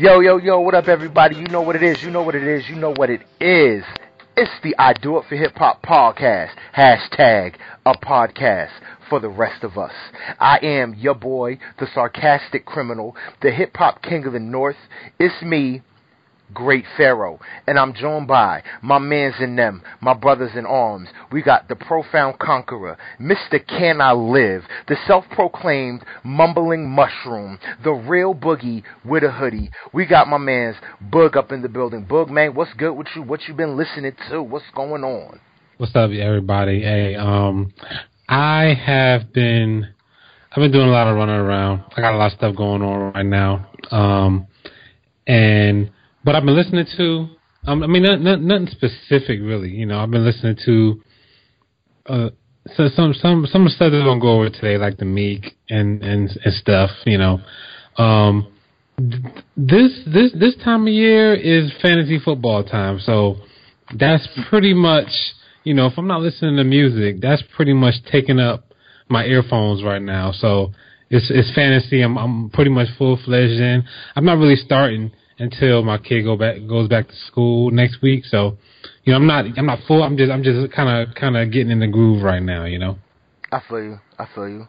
Yo, what up, everybody? You know what it is. It's the I Do It For Hip Hop podcast. Hashtag a podcast for the rest of us. I am your boy, the sarcastic criminal, the hip hop king of the north. It's me, Great Pharaoh. And I'm joined by my mans and them, my brothers in arms. We got the profound conqueror, Mr. Can I Live, the self-proclaimed mumbling mushroom, the real boogie with a hoodie. We got my mans Boog up in the building. Boog, man, what's good with you? What you been listening to? What's going on? What's up, everybody? Hey, I've been doing a lot of running around. I got a lot of stuff going on right now. But I've been listening to, nothing specific really. You know, I've been listening to some stuff that's gonna go over today, like the Meek and stuff. You know, this time of year is fantasy football time, so that's pretty much, you know, if I'm not listening to music, that's pretty much taking up my earphones right now. So it's fantasy. I'm pretty much full fledged in. I'm not really starting until my kid goes back to school next week, so you know I'm not full. I'm just kind of getting in the groove right now, you know. I feel you.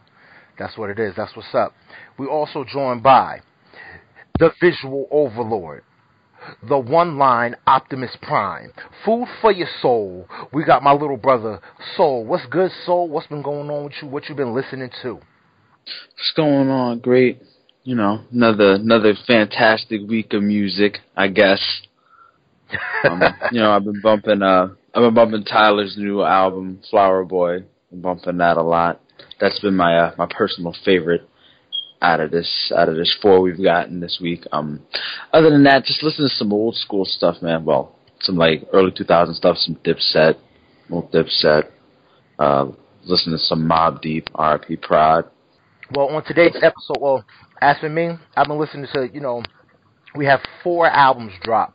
That's what it is. That's what's up. We also joined by the visual overlord, the one-line Optimus Prime, food for your soul. We got my little brother Soul. What's good, Soul? What's been going on with you? What you been listening to? What's going on? Great. You know, another fantastic week of music, I guess. You know, I've been bumping Tyler's new album, Flower Boy. I'm bumping that a lot. That's been my my personal favorite out of this four we've gotten this week. Other than that, just listen to some old school stuff, man. Well, some like early 2000 stuff, some Dipset, old Dipset. Listen to some Mobb Deep, R.I.P. Prod. Well, on today's episode, as for me, I've been listening to, you know, we have 4 albums dropped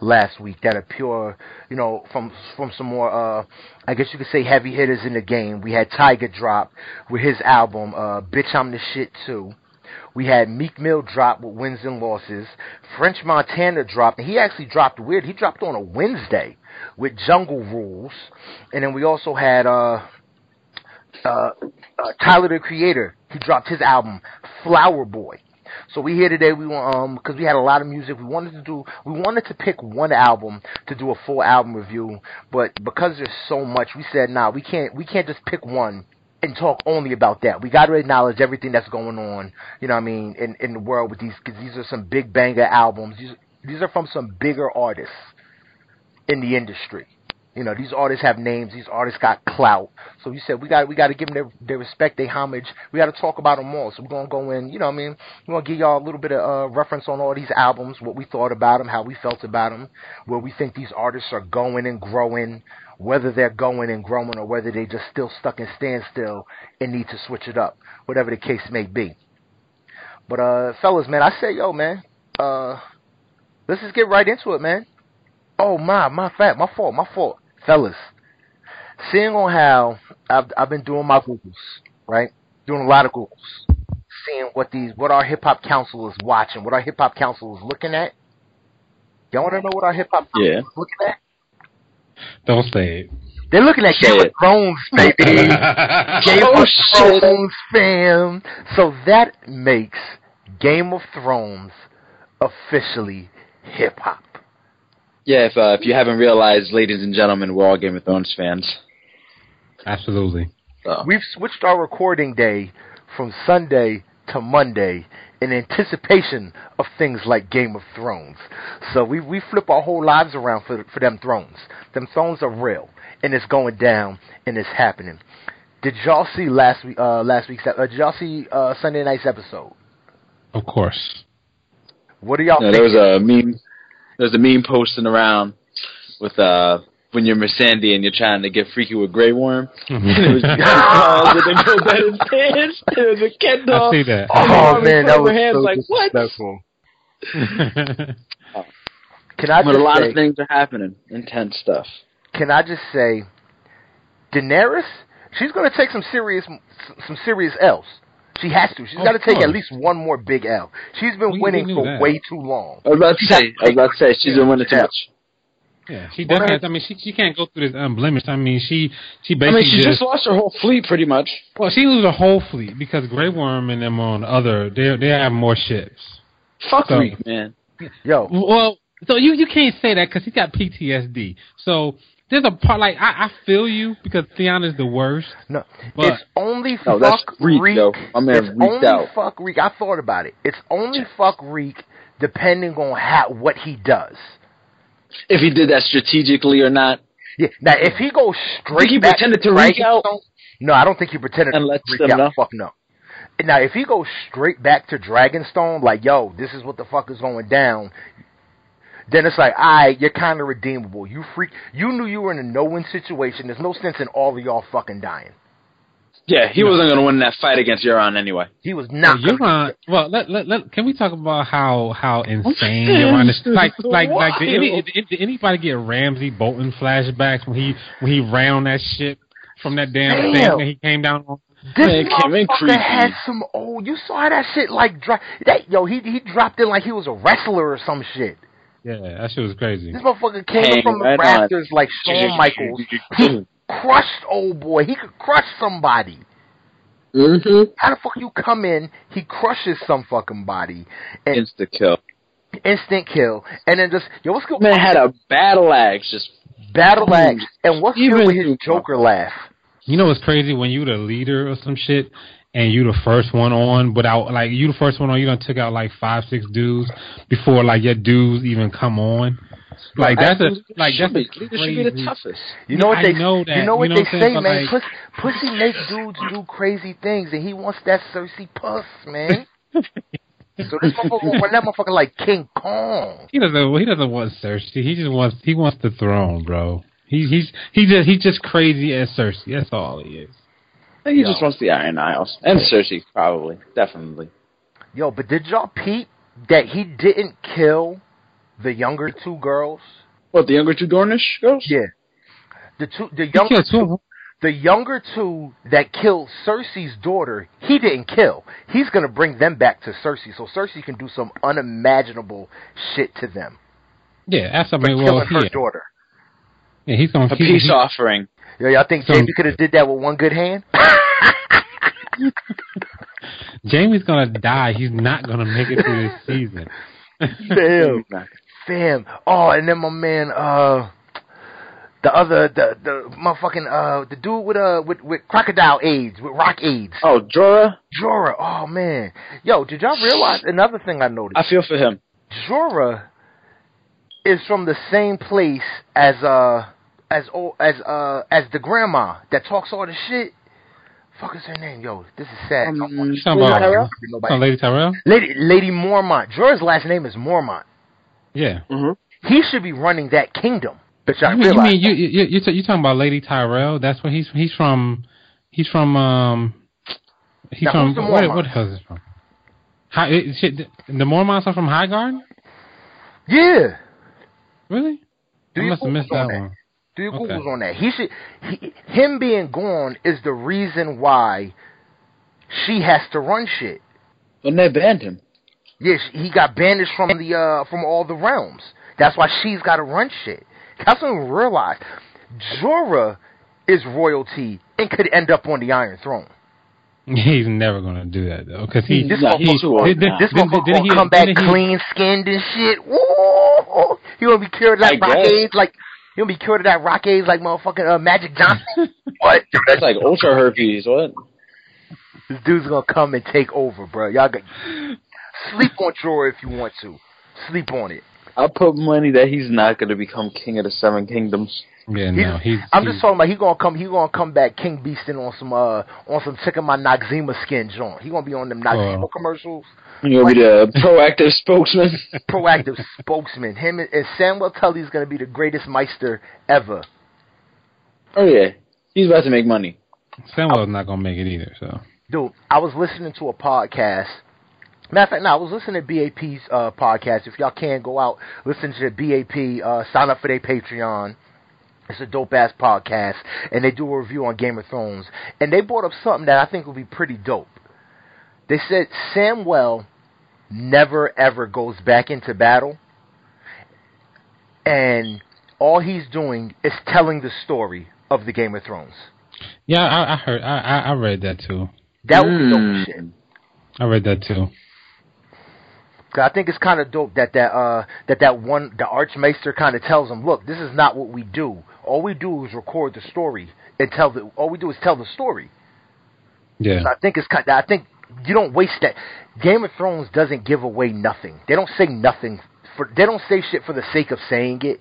last week that are pure, you know, from some more, I guess you could say, heavy hitters in the game. We had Tyga drop with his album, Bitch, I'm the Shit Too. We had Meek Mill drop with Wins and Losses. French Montana dropped, and he actually dropped weird. He dropped on a Wednesday with Jungle Rules. And then we also had Tyler the Creator. He dropped his album Flower Boy. So we here today. We want because we had a lot of music. We wanted to pick one album to do a full album review, but because there's so much, we said we can't just pick one and talk only about that. We got to acknowledge everything that's going on. You know what I mean, in the world with these, because these are some big banger albums. These are from some bigger artists in the industry. You know, these artists have names. These artists got clout. So you said we got to give them their respect, their homage. We got to talk about them all. So we're going to go in, you know what I mean? We're going to give y'all a little bit of reference on all these albums, what we thought about them, how we felt about them, where we think these artists are going and growing, whether they're going and growing or whether they just still stuck in standstill and need to switch it up, whatever the case may be. But, fellas, man, I say, yo, man, let's just get right into it, man. Oh, my fault. Fellas, seeing on how I've been doing my Googles, right? Doing a lot of Googles. Seeing what our hip-hop council is watching, what our hip-hop council is looking at. Y'all want to know what our hip-hop council is looking at? Don't say it. They're looking at Game of Thrones, baby. Game of Thrones, fam. So that makes Game of Thrones officially hip-hop. Yeah, if you haven't realized, ladies and gentlemen, we're all Game of Thrones fans. Absolutely. So. We've switched our recording day from Sunday to Monday in anticipation of things like Game of Thrones. So we flip our whole lives around for them thrones. Them thrones are real, and it's going down, and it's happening. Did y'all see last week's Sunday night's episode? Of course. What do y'all think? There was a meme. There's a meme posting around with when you're Miss Sandy and you're trying to get freaky with Grey Worm. Mm-hmm. It was a cat doll. I see that. Oh man, that was so disrespectful. A lot of things are happening. Intense stuff. Can I just say, Daenerys? She's going to take some serious L's. She has to. She's got to take at least one more big L. She's been winning for way too long. I was about to say, she's been winning too much. Yeah, she definitely has, I mean, she can't go through this unblemished. I mean, she basically she just lost her whole fleet, pretty much. Well, she loses her whole fleet because Grey Worm and them on other, they have more ships. Fuck me, man. Yo. Well, so you can't say that because he's got PTSD. So there's a part, like, I feel you because Theon is the worst. No, but it's only fuck Reek. I thought about it. It's only fuck Reek depending on what he does. If he did that strategically or not. Yeah. Now, if he goes straight he back pretended to reach out. No, I don't think he pretended to reach out. Fuck no. Now, if he goes straight back to Dragonstone, like, yo, this is what the fuck is going down, then it's like, all right, you're kind of redeemable. You knew you were in a no-win situation. There's no sense in all of y'all fucking dying. Yeah, he wasn't going to win that fight against Euron anyway. He was not. Euron. Well, can we talk about how insane Euron is? Like, did anybody get Ramsay Bolton flashbacks when he ran on that ship from that damn thing that he came down on? This motherfucker had some old. You saw that shit like he dropped in like he was a wrestler or some shit. Yeah, that shit was crazy. This motherfucker came from the rafters like Shawn Michaels. He crushed old boy. He could crush somebody. Mm-hmm. How the fuck you come in? He crushes some fucking body. Instant kill. And then just what's good? Man had a battle axe. Just battle axe. And what's good with his Joker laugh? You know what's crazy? When you the leader or some shit, and you the first one on, you done took out like 5-6 dudes before like your dudes even come on. Like that's crazy. Should be the toughest. You know what they say, man. Like, pussy makes dudes do crazy things, and he wants that Cersei puss, man. So this motherfucker, that motherfucker like King Kong. He doesn't want Cersei. He wants the throne, bro. He's just crazy as Cersei. That's all he is. I think he just wants the Iron Isles and Cersei probably, definitely. Yo, but did y'all peep that he didn't kill the younger two girls? What, the younger two Dornish girls? Yeah, the younger two that killed Cersei's daughter. He didn't kill. He's gonna bring them back to Cersei, so Cersei can do some unimaginable shit to them. Yeah, that's something. Killing her daughter. Yeah, he's going to keep a peace offering. Yeah, y'all think Jaime could have did that with one good hand? Jaime's going to die. He's not going to make it through this season. Damn. Oh, and then my man, the motherfucking the dude with crocodile AIDS, with rock AIDS. Oh, Jorah. Oh man. Yo, did y'all realize another thing I noticed? I feel for him. Jorah is from the same place as the grandma that talks all the shit. Fuck is her name, yo? This is sad. Lady Tyrell? Lady Mormont. Jorah's last name is Mormont. Yeah. Mm-hmm. He should be running that kingdom. But you mean you're talking about Lady Tyrell? That's where he's from. What the hell is it from? The Mormonts are from Highgarden. Yeah. Really? I must have missed that one. Do your Googles on that? Him being gone is the reason why she has to run shit. And they banned him. Yes, he got banished from the from all the realms. That's why she's got to run shit. That's when we realized Jorah is royalty and could end up on the Iron Throne. He's never gonna do that though, because he's gonna come back clean skinned and shit. Woo! He gonna be cured like rock AIDS, like he'll be cured of that rock AIDS like motherfucking Magic Johnson. What? That's like ultra herpes. What? This dude's gonna come and take over, bro. Y'all got sleep on Jorah if you want to. Sleep on it. I'll put money that he's not gonna become king of the Seven Kingdoms. Yeah, I'm just talking about he gonna come back King Beastin' on some tickle my Noxzema skin joint. He gonna be on them Noxzema commercials. He gonna be the proactive spokesman. Proactive spokesman. Him and Samuel Tully's gonna be the greatest meister ever. Oh yeah, he's about to make money. Samuel's not gonna make it either. So, dude, I was listening to a podcast. Matter of fact, I was listening to BAP's podcast. If y'all can go out, listen to the BAP. Sign up for their Patreon. It's a dope-ass podcast, and they do a review on Game of Thrones. And they brought up something that I think would be pretty dope. They said Samwell never ever goes back into battle, and all he's doing is telling the story of the Game of Thrones. Yeah, I heard, I read that too. That would be dope shit. I read that too. I think it's kind of dope that the Archmaester kind of tells him, look, this is not what we do. All we do is record the story and tell the story. Yeah. So I think it's kind of, I think you don't waste that. Game of Thrones doesn't give away nothing. They don't say nothing for, they don't say shit for the sake of saying it.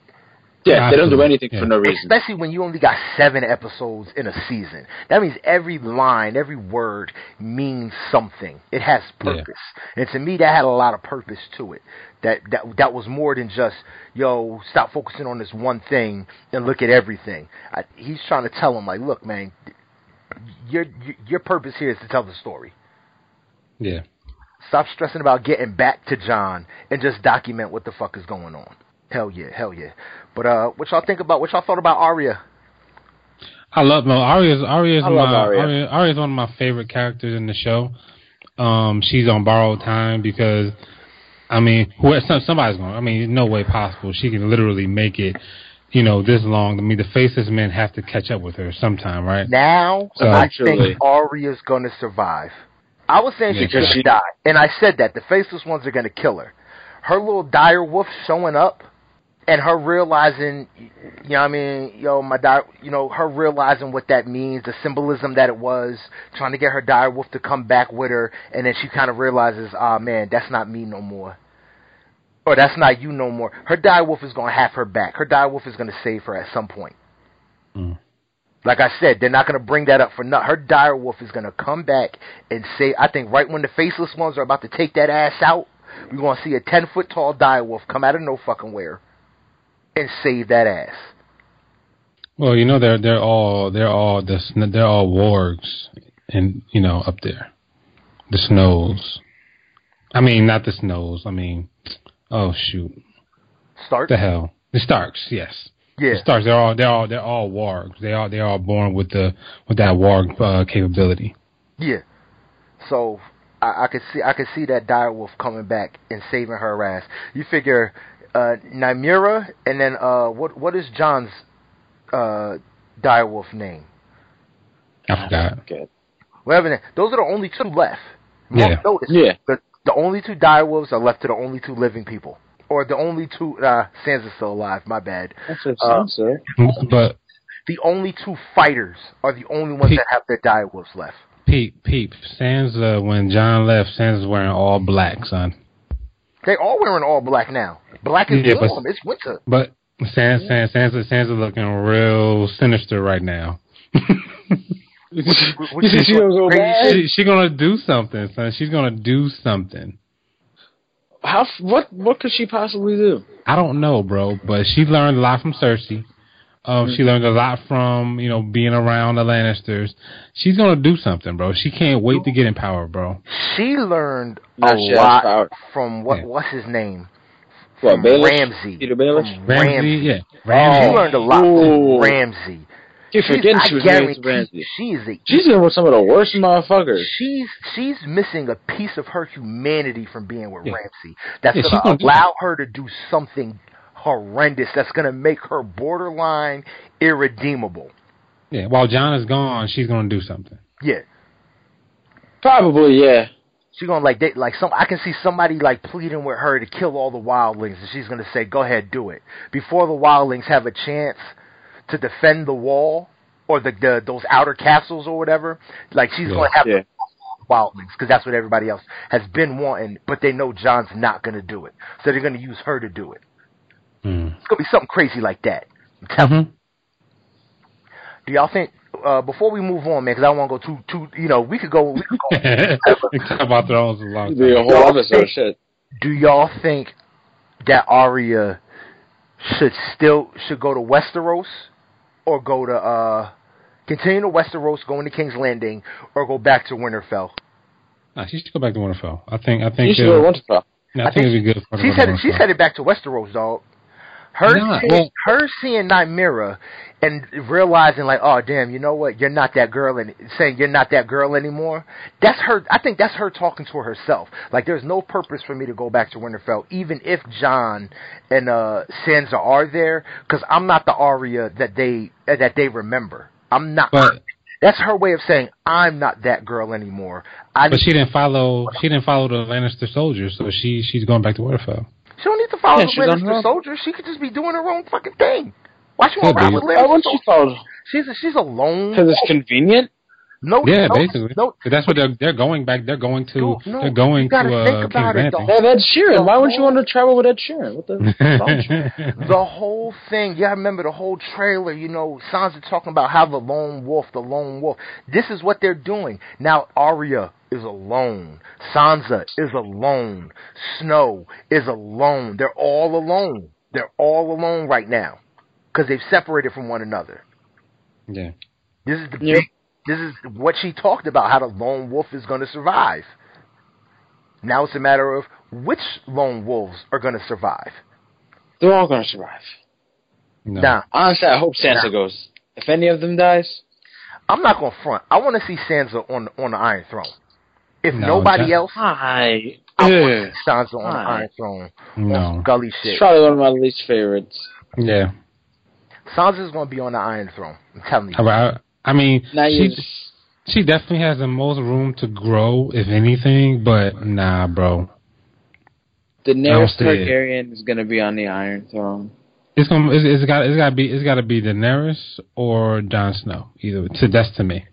Yeah, they don't do anything for no reason. Especially when you only got 7 episodes in a season. That means every line, every word means something. It has purpose. Yeah. And to me, that had a lot of purpose to it. That was more than just, yo, stop focusing on this one thing and look at everything. He's trying to tell him, like, look, man, your purpose here is to tell the story. Yeah. Stop stressing about getting back to John and just document what the fuck is going on. Hell yeah. But what y'all think about? What y'all thought about Arya? I love Arya's one of my favorite characters in the show. She's on borrowed time because, I mean, somebody's going. I mean, there's no way possible she can literally make it, you know, this long. I mean, the faceless men have to catch up with her sometime, right? Now, so, I think Arya's gonna survive. I was saying she just died, and I said that the faceless ones are gonna kill her. Her little dire wolf showing up. And her realizing, you know what I mean, her realizing what that means, the symbolism that it was, trying to get her direwolf to come back with her, and then she kind of realizes, ah, man, that's not me no more. Or that's not you no more. Her direwolf is going to have her back. Her direwolf is going to save her at some point. Mm. Like I said, they're not going to bring that up for nothing. Her direwolf is going to come back and save. I think right when the faceless ones are about to take that ass out, we're going to see a 10-foot tall direwolf come out of no fucking where. And save that ass. Well, you know they're all wargs, and you know up there, the Snows. I mean, not the Snows. I mean, oh shoot, Starks. The hell, the Starks. Yes, yeah, the Starks. They're all wargs. They're all born with that warg capability. Yeah. So I could see that direwolf coming back and saving her ass. You figure. Nymura, and then what is John's direwolf name? I forgot. Whatever. Those are the only two left. Yeah. Yeah. The only two direwolves are left to the only two living people, or the only two. Sansa's still alive. My bad. That's what Sansa. But the only two fighters are the only ones that have their direwolves left. Peep. Sansa. When John left, Sansa's wearing all black, son. They all wearing all black now. Black is warm. It's winter. But Sansa looking real sinister right now. She gonna do something, son. She's gonna do something. How? What could she possibly do? I don't know, bro. But she learned a lot from Cersei. She learned a lot from being around the Lannisters. She's gonna do something, bro. She can't wait to get in power, bro. She learned a lot from what's his name? What, Ramsay. Peter Baelish? Ramsay, yeah. Ramsay. She learned a lot from Ramsay. Keep forgetting she was married to Ramsay. She's with some of the worst motherfuckers. She's missing a piece of her humanity from being with Ramsay. That's going to allow her to do something horrendous that's going to make her borderline irredeemable. Yeah, while John is gone, she's going to do something. Yeah. Probably, yeah. She's gonna I can see somebody like pleading with her to kill all the wildlings, and she's gonna say, "Go ahead, do it." Before the wildlings have a chance to defend the wall or those outer castles or whatever, like she's gonna have to kill all the wildlings because that's what everybody else has been wanting, but they know John's not gonna do it, so they're gonna use her to do it. Mm. It's gonna be something crazy like that. I'm telling you. Do y'all think? Before we move on, man, because I don't want to go too. We could go. Talk about Thrones a long time. A whole episode, shit. Do y'all think that Arya should go to Westeros, or go to continue to Westeros, go into King's Landing, or go back to Winterfell? Nah, she should go back to Winterfell. I think she should go to Winterfell. No, I think it'd be good. She's headed back to Westeros, dog. Her seeing Nymeera and realizing, like, oh, damn, you know what? You're not that girl, and saying you're not that girl anymore. That's her. I think that's her talking to herself. Like, there's no purpose for me to go back to Winterfell, even if Jon and Sansa are there, because I'm not the Arya that they remember. I'm not. But that's her way of saying I'm not that girl anymore. But she didn't follow. She didn't follow the Lannister soldiers, so she's going back to Winterfell. She don't need to follow the Lannister soldiers. She could just be doing her own fucking thing. Why she want to ride with Lannister soldiers? She's alone. Because it's convenient? No. Yeah, basically. No. That's what they're going back. They're going to. They're going to. Think about it. Ed Sheeran. Why wouldn't you want to travel with Ed Sheeran? What the? The whole thing. Yeah, I remember the whole trailer. You know, Sansa talking about how the lone wolf. This is what they're doing now. Arya is alone. Sansa is alone. Snow is alone. They're all alone. They're all alone right now because they've separated from one another. Yeah. This is the big. This is what she talked about, how the lone wolf is going to survive. Now it's a matter of which lone wolves are going to survive. They're all going to survive. No. Now, honestly, I hope Sansa goes. If any of them dies, I'm not going to front. I want to see Sansa on the Iron Throne. If nobody else, I want to see Sansa on the Iron Throne. No. Gully shit. It's probably one of my least favorites. Yeah. Sansa's going to be on the Iron Throne. I'm telling you. I mean, she definitely has the most room to grow, if anything, but nah, bro. Daenerys Targaryen is gonna be on the Iron Throne. It's gotta be Daenerys or Jon Snow. Either to that's to me.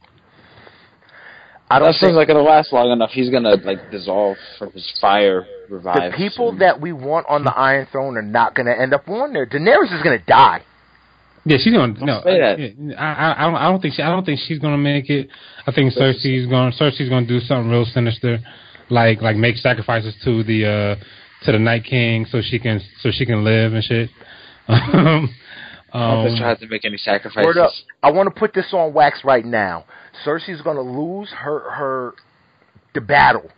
That seems like it'll last long enough. He's gonna dissolve from his fire revive. The people that we want on the Iron Throne are not gonna end up on there. Daenerys is gonna die. Yeah, she's gonna no. I don't think she's gonna make it. I think Cersei's gonna do something real sinister, like make sacrifices to the Night King so she can live and shit. I don't think she has to make any sacrifices. Word up. I want to put this on wax right now. Cersei's gonna lose the battle.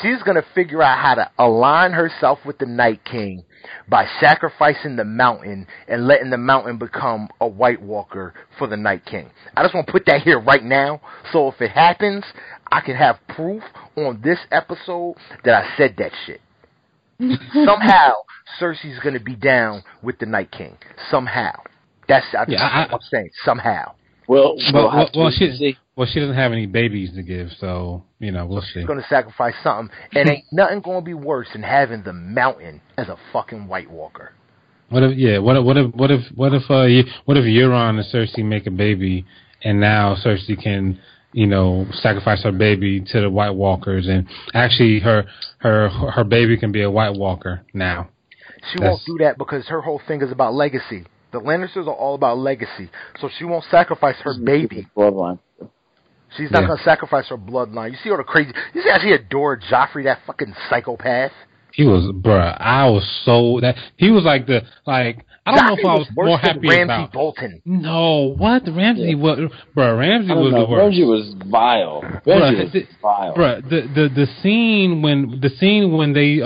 She's going to figure out how to align herself with the Night King by sacrificing the mountain and letting the mountain become a White Walker for the Night King. I just want to put that here right now, so if it happens, I can have proof on this episode that I said that shit. Somehow, Cersei's going to be down with the Night King. Somehow. That's what I'm saying. Somehow. Well, she doesn't have any babies to give, so, we'll see. She's going to sacrifice something, and ain't nothing going to be worse than having the mountain as a fucking White Walker. What if Euron and Cersei make a baby, and now Cersei can, sacrifice her baby to the White Walkers, and actually her baby can be a White Walker now. She won't do that because her whole thing is about legacy. The Lannisters are all about legacy, so she won't sacrifice her baby. Bloodline. She's not going to sacrifice her bloodline. You see all the crazy... You see how she adored Joffrey, that fucking psychopath? He was... Bruh, I was so... He was like the... I don't know if I was more happy about... Ramsay Bolton. No, what? Ramsay was... Bruh, Ramsay was the worst. Ramsay was vile. Bruh, the scene when they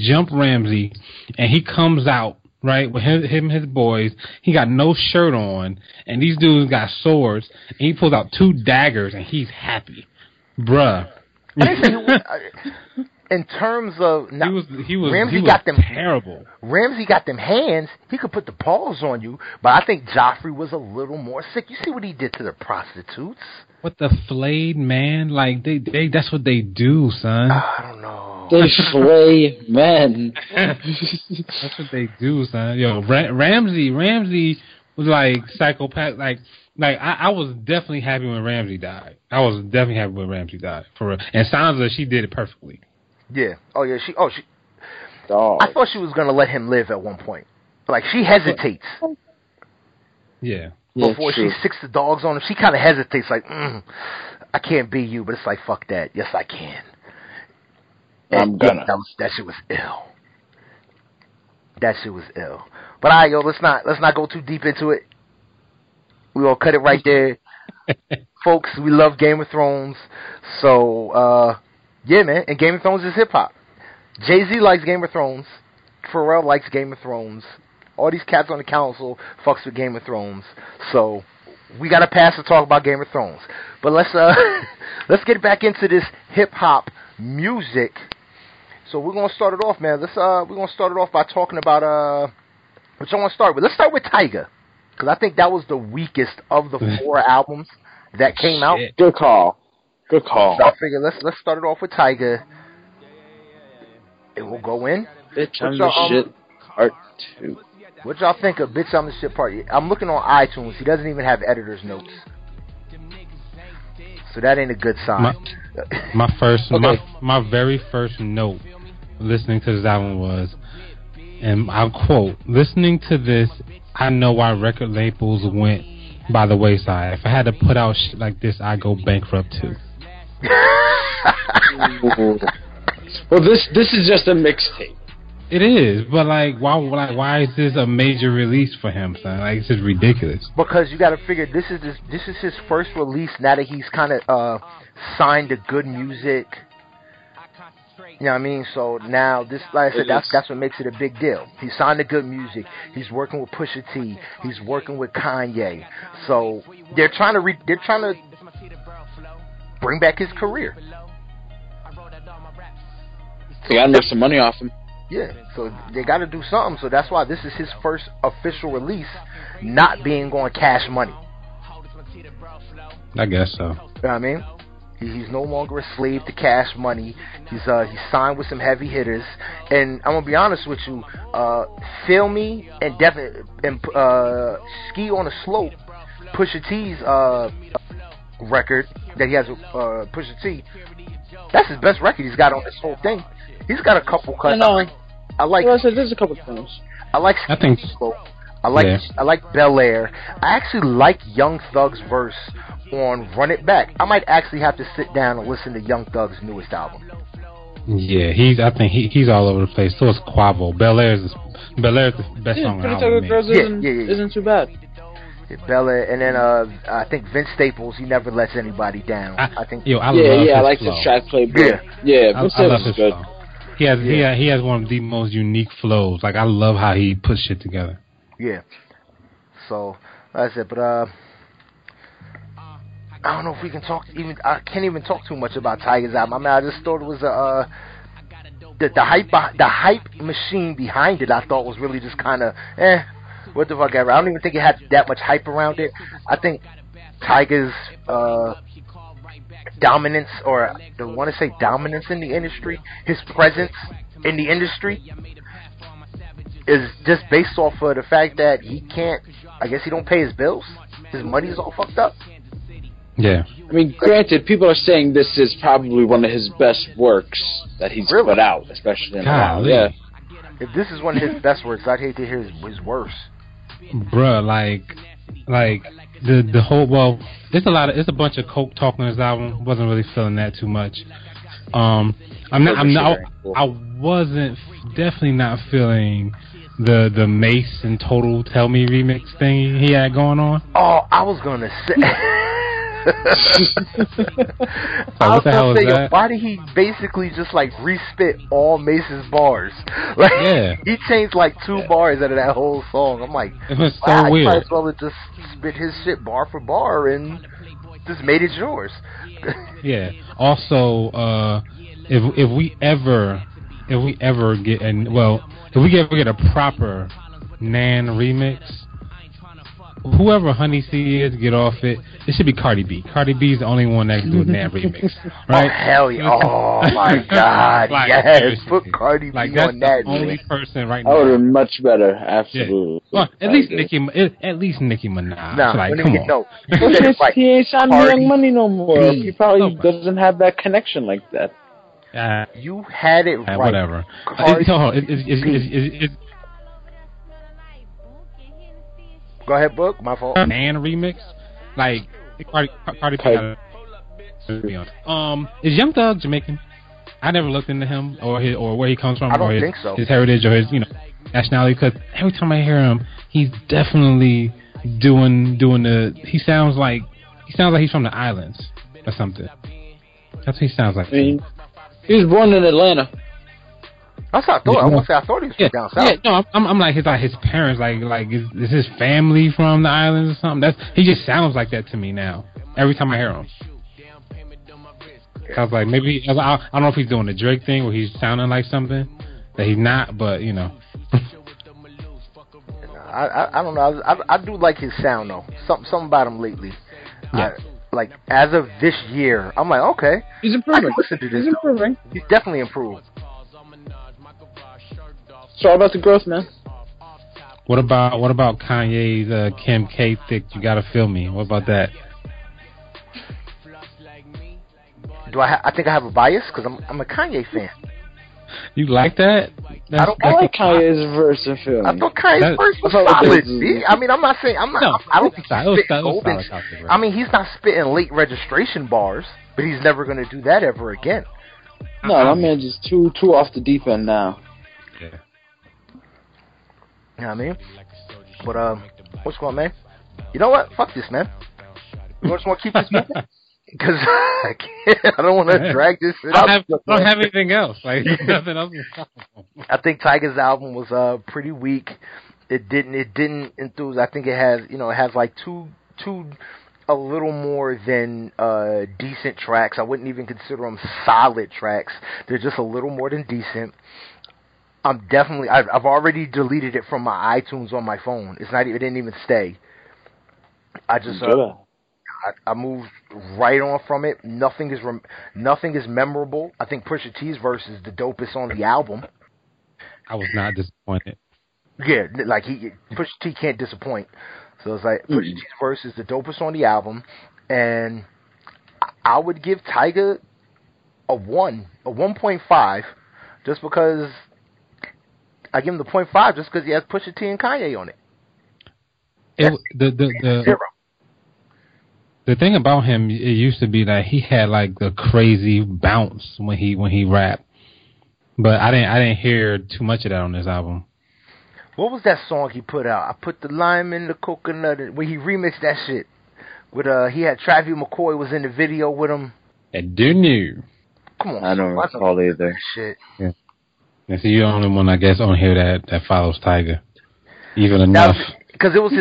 jump Ramsay and he comes out, right, with him and his boys, he got no shirt on, and these dudes got swords, and he pulls out 2 daggers, and he's happy. Bruh. In terms of... Now, Ramsay got them terrible. Ramsay got them hands. He could put the paws on you, but I think Joffrey was a little more sick. You see what he did to the prostitutes? What the flayed, man? They that's what they do, son. I don't know. They flay men. That's what they do, son. Yo, Ramsay was psychopath. I was definitely happy when Ramsay died. For real. And Sansa, she did it perfectly. Yeah. Oh yeah. She. Dog. I thought she was gonna let him live at one point. She hesitates. Yeah. Before she sticks the dogs on him, she kind of hesitates, I can't be you, but it's like, fuck that. Yes, I can. And I'm gonna. Yeah, that shit was ill. But all right, yo, let's not go too deep into it. We all cut it right there. Folks, we love Game of Thrones. So, yeah, man, and Game of Thrones is hip-hop. Jay-Z likes Game of Thrones. Pharrell likes Game of Thrones. All these cats on the council fucks with Game of Thrones, so we got to pass to talk about Game of Thrones. But let's get back into this hip hop music. So we're gonna start it off, man. We're gonna start it off by talking about which I want to start with. Let's start with Tyga, because I think that was the weakest of the four albums that came out. Good call. Good call. So I figured let's start it off with Tyga. It will go in. Bitch, I'm the shit. Part 2. What y'all think of Bitch, I'm the Shit Part? I'm looking on iTunes. He doesn't even have editor's notes. So that ain't a good sign. My first, okay. my very first note listening to this album was, and I'll quote, listening to this, I know why record labels went by the wayside. If I had to put out shit like this, I'd go bankrupt too. Well, this is just a mixtape. It is, but why is this a major release for him, son? Like, it's just ridiculous. Because you got to figure this is his first release now that he's kind of signed to Good Music. You know what I mean? So now this, like I said, that's what makes it a big deal. He signed to Good Music. He's working with Pusha T. He's working with Kanye. So they're trying to bring back his career. They got to make some money off him. Yeah, so they got to do something. So that's why this is his first official release, not being on Cash Money. I guess so. You know what I mean? He's no longer a slave to Cash Money. He's signed with some heavy hitters, and I'm gonna be honest with you. Feel Me and Ski on a Slope, Pusha T's record that he has with Pusha T. That's his best record he's got on this whole thing. He's got a couple cuts. I like. Well, I said there's a couple things. I like Bel Air. I actually like Young Thug's verse on Run It Back. I might actually have to sit down and listen to Young Thug's newest album. Yeah, I think he's all over the place. So is Quavo. Bel Air's the best song on the album. Isn't too bad. Bella, and then I think Vince Staples, he never lets anybody down. I like his track play. Yeah, Vince Staples is good. Flow. He has one of the most unique flows. Like, I love how he puts shit together. Yeah. So that's it. But I don't know if we can talk. I can't even talk too much about Tyga's album. I mean, I just thought it was the hype machine behind it. I thought was really just kind of what the fuck ever. I don't even think it had that much hype around it. I think Tyga's dominance, or I want to say dominance in the industry, his presence in the industry is just based off of the fact that he don't pay his bills. His money's all fucked up. Yeah. I mean, granted, people are saying this is probably one of his best works that he's put out, especially in the yeah. If this is one of his best works, I'd hate to hear his worst. Bruh, like the whole, well, it's a bunch of coke talk on his album. Wasn't really feeling that too much. I wasn't feeling the Mace and Total Tell Me remix thing he had going on. Oh, I was gonna say. Why did he basically just re-spit all Mace's bars? He changed two bars out of that whole song. I'm like, it was so weird. Might as well have just spit his shit bar for bar and just made it yours. Yeah. Also, if we ever get a proper Nan remix. Whoever Honey C is, get off it. It should be Cardi B. Cardi B is the only one that can do a damn remix, right? Oh hell yeah! Oh my god! Yes, put Cardi B on that. That's the only person right now. That would have been much better. Absolutely. Yeah. Well, at least Nicki Minaj. Nah, come on. No. He ain't signing Young Money no more. He probably doesn't have that connection like that. You had it right. Whatever. Go ahead, Book. My fault. Man remix, Cardi. Is Young Thug Jamaican? I never looked into him or where he comes from. I don't think so. His heritage or his nationality. Because every time I hear him, he's definitely doing the. He sounds like he's from the islands or something. That's what he sounds like. I mean, he was born in Atlanta. That's how I thought. Yeah. I want to say I thought he was from down south. Yeah, no, I'm like his parents, like is his family from the islands or something? He just sounds like that to me now. Every time I hear him, I was like, maybe I don't know if he's doing the Drake thing where he's sounding like something that he's not, but you know. I don't know. I do like his sound though. Something about him lately. Yeah. Like as of this year, I'm like, okay, he's improving. I can listen to this. He's improving. He's definitely improved. It's all about the growth, man. What about Kanye's Kim K thick? You gotta feel me. What about that? Do I think I have a bias because I'm a Kanye fan. You like that? I like Kanye's verse and film. I thought Kanye's verse was solid. I mean, I'm not saying I don't think he's spitting golden. I mean, he's not spitting late registration bars, but he's never going to do that ever again. No, that man's just too off the deep end now. Yeah. You know what I mean? But what's going on, man? You know what? Fuck this, man. You just want to keep this moving? Because I don't want to drag this shit out. I don't have anything else. Like nothing else. I think Tyga's album was pretty weak. It didn't enthuse. I think it has, you know, it has like two a little more than decent tracks. I wouldn't even consider them solid tracks. They're just a little more than decent. I'm definitely. I've already deleted it from my iTunes on my phone. It's not. It didn't even stay. I just. I moved right on from it. Nothing is memorable. I think Pusha T's verse is the dopest on the album. I was not disappointed. Yeah, like Pusha T can't disappoint. So it's like Pusha T's verse is the dopest on the album, and I would give Tyga a 1.5, just because I give him the 0.5 just because he has Pusha T and Kanye on it. Zero. The thing about him, it used to be that he had like a crazy bounce when he rapped, but I didn't hear too much of that on this album. What was that song he put out? I put the lime in the coconut when he remixed that shit. With he had Travie McCoy was in the video with him. I do knew. Come on, I don't recall either. Shit. Yeah. And so you're the only one I guess on here that follows Tyga, even enough. Because it was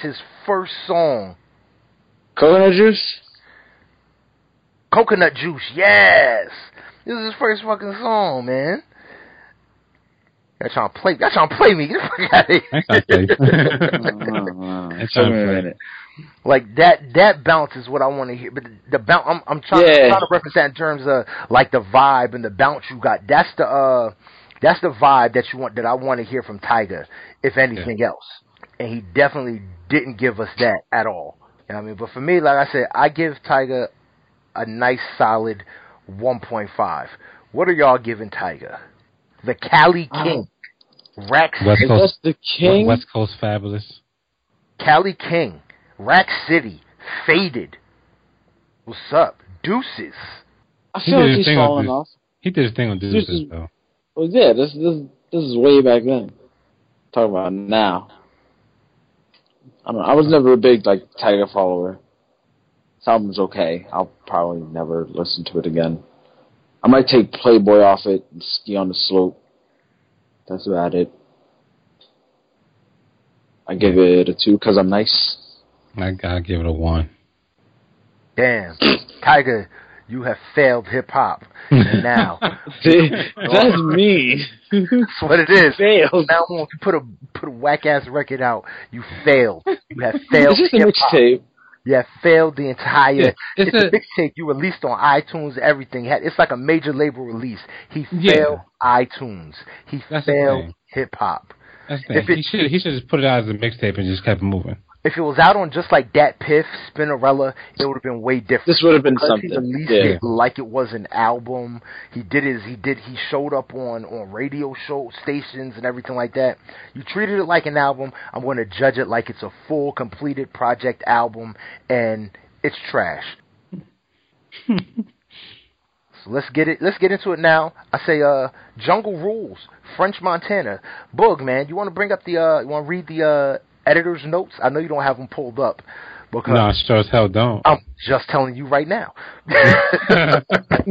his first song. Coconut juice, yes. This is his first fucking song, man. Y'all trying to play me. Get the fuck out of here. Like that bounce is what I want to hear. But the bounce, I'm trying to reference that in terms of like the vibe and the bounce you got. That's the vibe that you want, that I want to hear from Tyga, if anything else. And he definitely didn't give us that at all. I mean, but for me, like I said, I give Tyga a nice solid 1.5. What are y'all giving Tyga? The Cali King. Rack City. That's the King. West Coast Fabulous. Cali King. Rack City. Faded. What's up? Deuces. I feel like he's falling off. He did his thing with Deuces, though. Well, yeah, this is way back then. Talking about now. I don't know, I was never a big like Tyga follower. This album's okay. I'll probably never listen to it again. I might take Playboy off it and Ski on the Slope. That's about it. I give it a 2 because I'm nice. I gotta give it a 1. Damn, Tyga, you have failed hip hop. And now that's me. That's what it is. Failed. Now if you put a whack ass record out, you failed. You have failed hip hop. You have failed the entire. Yeah, it's a mixtape you released on iTunes. Everything. It's like a major label release. He failed iTunes. He failed hip hop. He should just put it out as a mixtape and just kept moving. If it was out on just like that Piff, Spinarella, it would have been way different. This would have been something. He released it like it was an album. He showed up on radio show stations and everything like that. You treated it like an album. I'm going to judge it like it's a full, completed project album, and it's trash. So let's get into it now. I say, Jungle Rules, French Montana. Boog, man, you want to bring up you want to read the editor's notes? I know you don't have them pulled up. Because no, I sure as hell don't. I'm just telling you right now. Let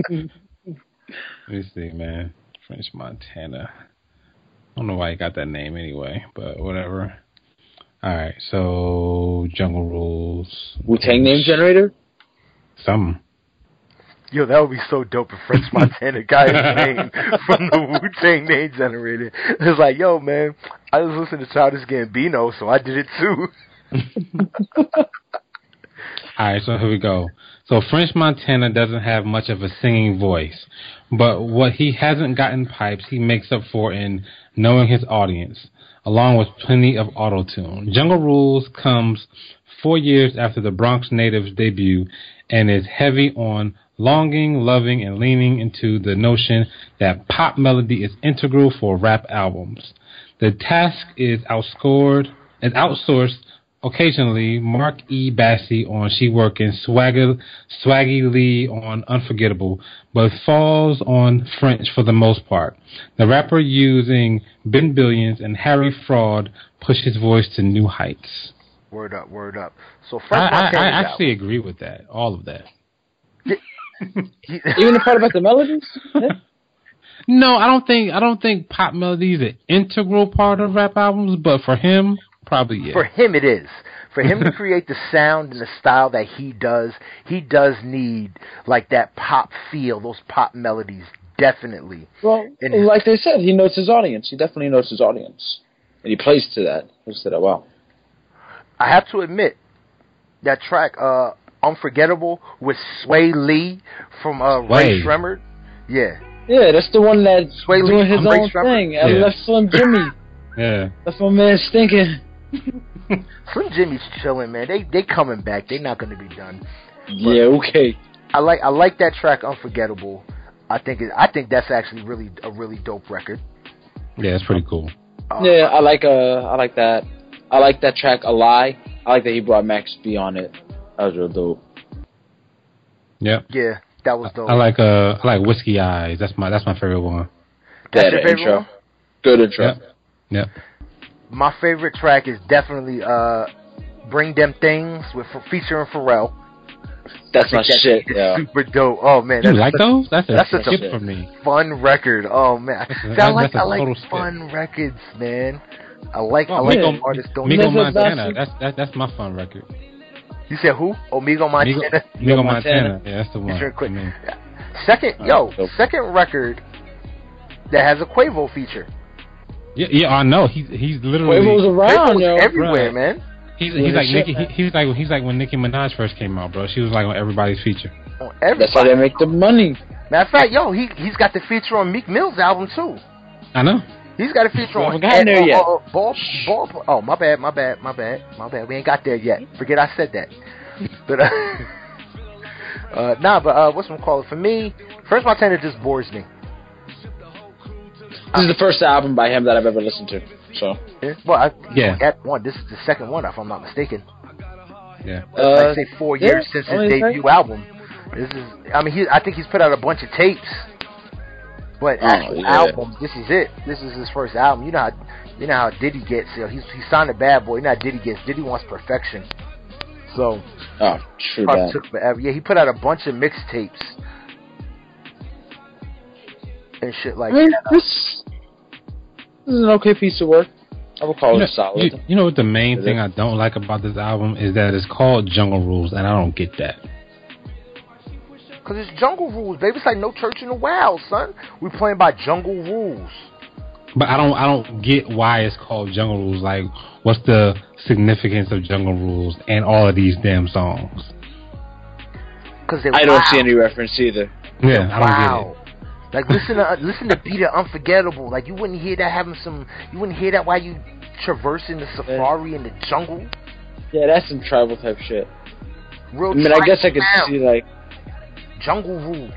me see, man. French Montana. I don't know why he got that name anyway, but whatever. All right, so Jungle Rules. Wu-Tang name generator? Something. Yo, that would be so dope if French Montana got his name from the Wu-Tang name generator. It's like, yo, man, I was listening to Childish Gambino, so I did it too. All right, so here we go. So French Montana doesn't have much of a singing voice, but what he hasn't gotten pipes, he makes up for in knowing his audience, along with plenty of auto-tune. Jungle Rules comes 4 years after the Bronx native's debut and is heavy on longing, loving, and leaning into the notion that pop melody is integral for rap albums. The task is outsourced occasionally. Mark E. Bassey on She Workin', Swaggy Lee on Unforgettable, but falls on French for the most part. The rapper using Ben Billions and Harry Fraud pushed his voice to new heights. Word up, word up. So French, I actually agree with that, all of that. Even the part about the melodies? Yeah. No, I don't think pop melodies are integral part of rap albums, but for him, probably yeah. For him it is. For him to create the sound and the style that he does need like that pop feel, those pop melodies, definitely. Well, like they said, he knows his audience. He definitely knows his audience. And he plays to that. He said, oh, wow. I have to admit, that track, Unforgettable with Sway Lee from Ray Shremmerd. Yeah. Yeah, that's the one that Sway Lee doing his own thing. Yeah. I left Slim Jimmy. Yeah. That's my man stinking. Slim Jimmy's chilling, man. They coming back. They're not gonna be done. But yeah, okay. I like that track Unforgettable. I think that's actually a really dope record. Yeah, it's pretty cool. Yeah, I like that. I like that track A Lie. I like that he brought Max B on it. That was real dope. Yeah. Yeah, that was dope. I like Whiskey Eyes. That's my favorite one. That's your favorite intro. One? Good intro. Yep. My favorite track is definitely Bring Them Things featuring Pharrell. That's my shit. Yeah. Super dope. Oh man, you like those? That's a skip for me. Fun record. Oh man, I like fun records, man. I like them artists. Don't Migo Montana. That's my fun record. You said who? Migo Montana. Migo Montana. Yeah, that's the one. Sure, quick. Second record that has a Quavo feature. Yeah, I know. He's literally. Quavo's around, Quavo's everywhere, man. He's like when Nicki Minaj first came out, bro. She was like on everybody's feature. On everybody. That's how they make the money. Matter of fact, he's got the feature on Meek Mill's album too. I know. He's got a feature on Ball. Oh, my bad. We ain't got there yet. Forget I said that. But whatchamacallit? For me, French Montana just bores me. This is the first album by him that I've ever listened to. So this is the second one, if I'm not mistaken. Yeah, I'd say 4 years since his debut album. This is, I think he's put out a bunch of tapes. But album, this is it. This is his first album. You know how Diddy gets. You know, he signed a Bad Boy. You know how Diddy gets. Diddy wants perfection. So, true. Took forever. Yeah, he put out a bunch of mixtapes and shit like that. This is an okay piece of work. I would call it solid. You know what the main thing I don't like about this album is that it's called Jungle Rules, and I don't get that. Because it's Jungle Rules, baby. It's like No Church in the Wild, son. We're playing by Jungle Rules. But I don't get why it's called Jungle Rules. Like, what's the significance of Jungle Rules and all of these damn songs? Because I don't see any reference either. Yeah, I don't get it. Like, listen to Beat It Unforgettable. Like, you wouldn't hear that while you traversing the safari in the jungle. Yeah, that's some tribal type shit. Real. I mean, I guess I could see like. Jungle Rules.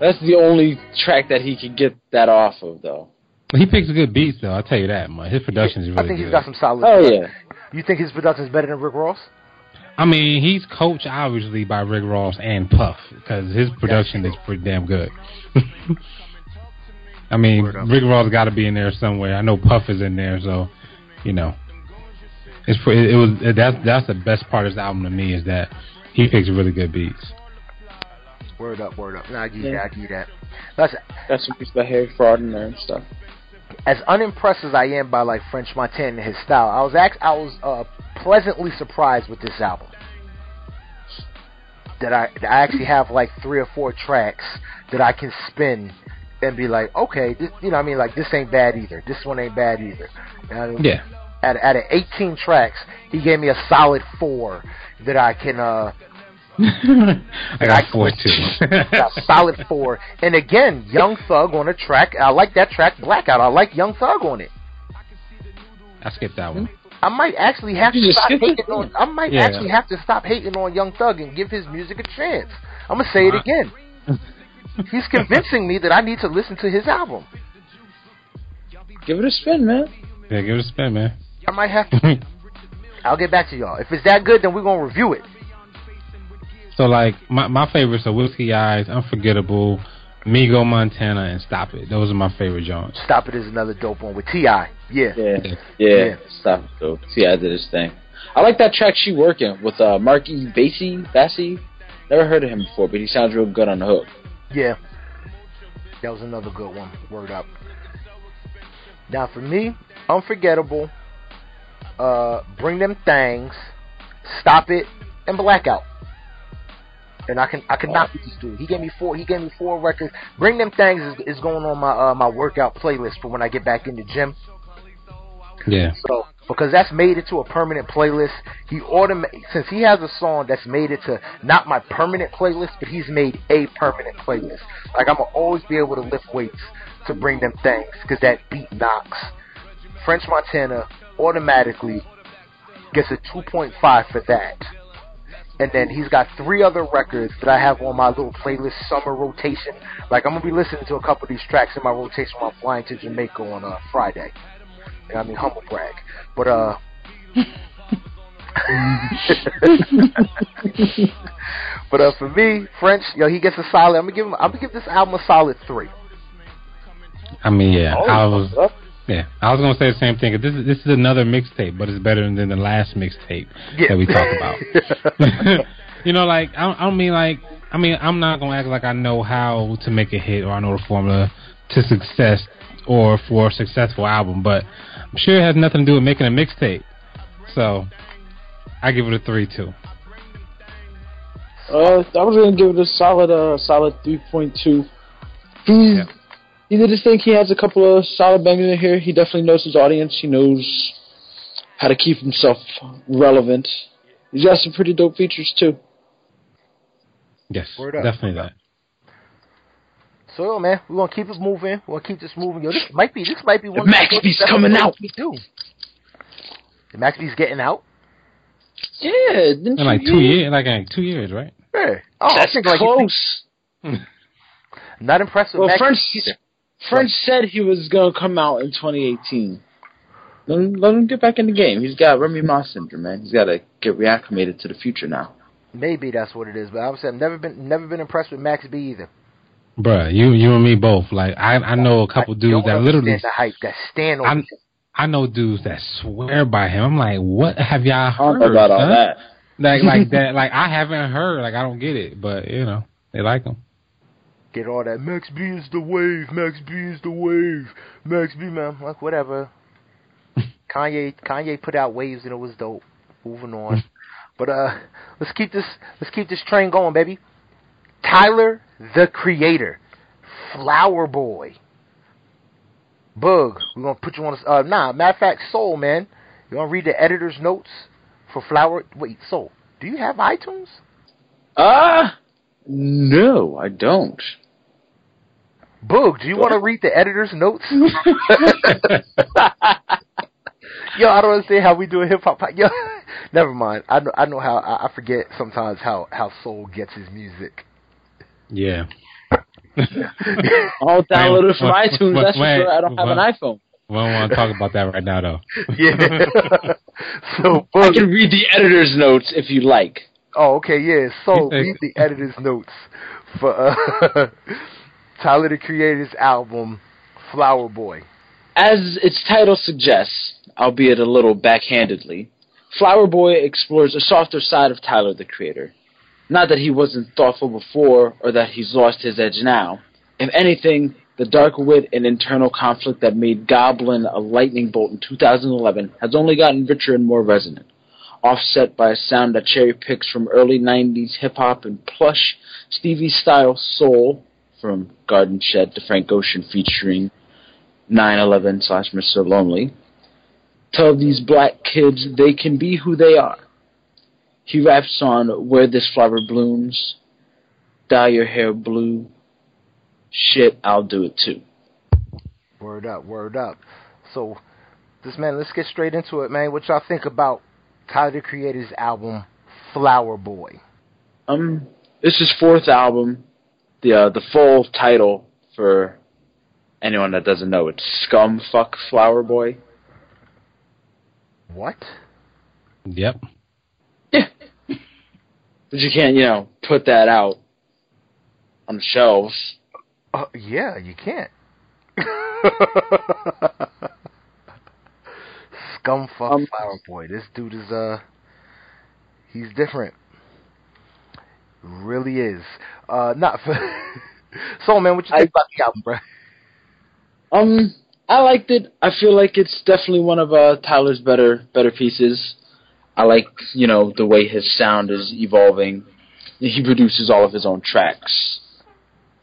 That's the only track that he could get that off of, though. He picks good beats, though. I'll tell you that, man. His production is really good. I think he's got some solid. Oh, yeah. You think his production is better than Rick Ross? I mean, he's coached, obviously, by Rick Ross and Puff, because his production is pretty damn good. I mean, Rick Ross got to be in there somewhere. I know Puff is in there, so, you know. That's the best part of his album to me, is that he picks really good beats. Word up. Nah, I get that. That's just the hair fraud in there and stuff. As unimpressed as I am by like French Montana and his style, I was pleasantly surprised with this album. That I actually have like 3 or 4 tracks that I can spin and be like, okay, this, you know what I mean, like this ain't bad either. This one ain't bad either. You know what I mean? Yeah. Out of 18 tracks, he gave me a solid 4 that I can. I got 4 too. Got solid 4, and again, Young Thug on a track. I like that track, Blackout. I like Young Thug on it. I skipped that one. I might actually have to stop hating on. I might actually have to stop hating on Young Thug and give his music a chance. I'm gonna say it again. He's convincing me that I need to listen to his album. Give it a spin, man. Yeah, give it a spin, man. I might have to. I'll get back to y'all. If it's that good, then we're gonna review it. So like my favorites are Whiskey Eyes, Unforgettable, Migo Montana, and Stop It. Those are my favorite joints. Stop It is another dope one with T.I. Yeah. Stop It dope. T.I. did his thing. I like that track She Working with Mark E. Bassey. Never heard of him before, but he sounds real good on the hook. Yeah, that was another good one. Word up. Now for me, Unforgettable, Bring Them Things, Stop It, and Blackout. And I can knock with this dude. He gave me 4. He gave me 4 records. Bring Them Things is going on my my workout playlist for when I get back in the gym. Yeah. So because that's made it to a permanent playlist, since he has a song that's made it to not my permanent playlist, but he's made a permanent playlist. Like I'm gonna always be able to lift weights to Bring Them Things because that beat knocks. French Montana automatically gets a 2.5 for that. And then he's got 3 other records that I have on my little playlist summer rotation. Like, I'm going to be listening to a couple of these tracks in my rotation while I'm flying to Jamaica on Friday. And I mean, humble brag. But, But for me, French, yo, he gets a solid. I'm going to give this album a solid 3. I mean, yeah. I was gonna say the same thing. This is another mixtape, but it's better than the last mixtape that we talked about. You know, like I mean, I'm not gonna act like I know how to make a hit or I know the formula to success or for a successful album, but I'm sure it has nothing to do with making a mixtape. So I give it a 3 too. I was gonna give it a solid 3.2. Yeah. He did his thing. He has a couple of solid bangers in here. He definitely knows his audience. He knows how to keep himself relevant. He's got some pretty dope features, too. Yes, definitely that. So, yo, man, we're going to keep it moving. We're going to keep this moving. Yo, this might be one of the Max B's coming out. The Max B's getting out? Yeah. In like 2 years. Like 2 years, right? Yeah. Oh, that's close. Not impressed with Max B's either. French said he was going to come out in 2018. Let him get back in the game. He's got Remy Ma syndrome, man. He's got to get reacclimated to the future now. Maybe that's what it is, but I would say I've never been impressed with Max B either. Bruh, you and me both. Like I know a couple dudes that literally the hype that stand on him. I know dudes that swear by him. I'm like, what have y'all heard about all that? Like that. Like I haven't heard. Like I don't get it, but you know they like him. Get all that Max B is the wave, Max B is the wave, Max B, man. Like whatever. Kanye put out waves and it was dope. Moving on, but let's keep this train going, baby. Tyler the Creator, Flower Boy, Boog. We're gonna put you on. Matter of fact, Soul, man. You gonna read the editor's notes for Flower? Wait, Soul. Do you have iTunes? No, I don't. Boog, do you want to read the editor's notes? Yo, I don't understand how we do a hip-hop. Yo, never mind. I know how. I forget sometimes how Soul gets his music. Yeah. I'll download it from iTunes. That's for sure. I don't have an iPhone. We don't want to talk about that right now, though. Yeah. So Boog, I can read the editor's notes if you like. Oh, okay, yeah. So read the editor's notes for Tyler the Creator's album, Flower Boy. As its title suggests, albeit a little backhandedly, Flower Boy explores a softer side of Tyler the Creator. Not that he wasn't thoughtful before or that he's lost his edge now. If anything, the dark wit and internal conflict that made Goblin a lightning bolt in 2011 has only gotten richer and more resonant, offset by a sound that cherry-picks from early 90s hip-hop and plush Stevie-style soul, from Garden Shed to Frank Ocean featuring 9/11/Mr. Lonely, tell these black kids they can be who they are. He raps on Where This Flower Blooms, Dye Your Hair Blue, Shit, I'll Do It Too. Word up, word up. So, this man, let's get straight into it, man. What y'all think about Tyler the Creator's album, Flower Boy? It's his fourth album. The full title, for anyone that doesn't know, it's Scum Fuck Flower Boy. What? Yep. Yeah. But you can't, you know, put that out on the shelves. Yeah, you can't. Scum Fuck Flower Boy. This dude is, he's different. Really is. So, man, what you think about the album, bro? I liked it. I feel like it's definitely one of Tyler's better pieces. I like, you know, the way his sound is evolving. He produces all of his own tracks,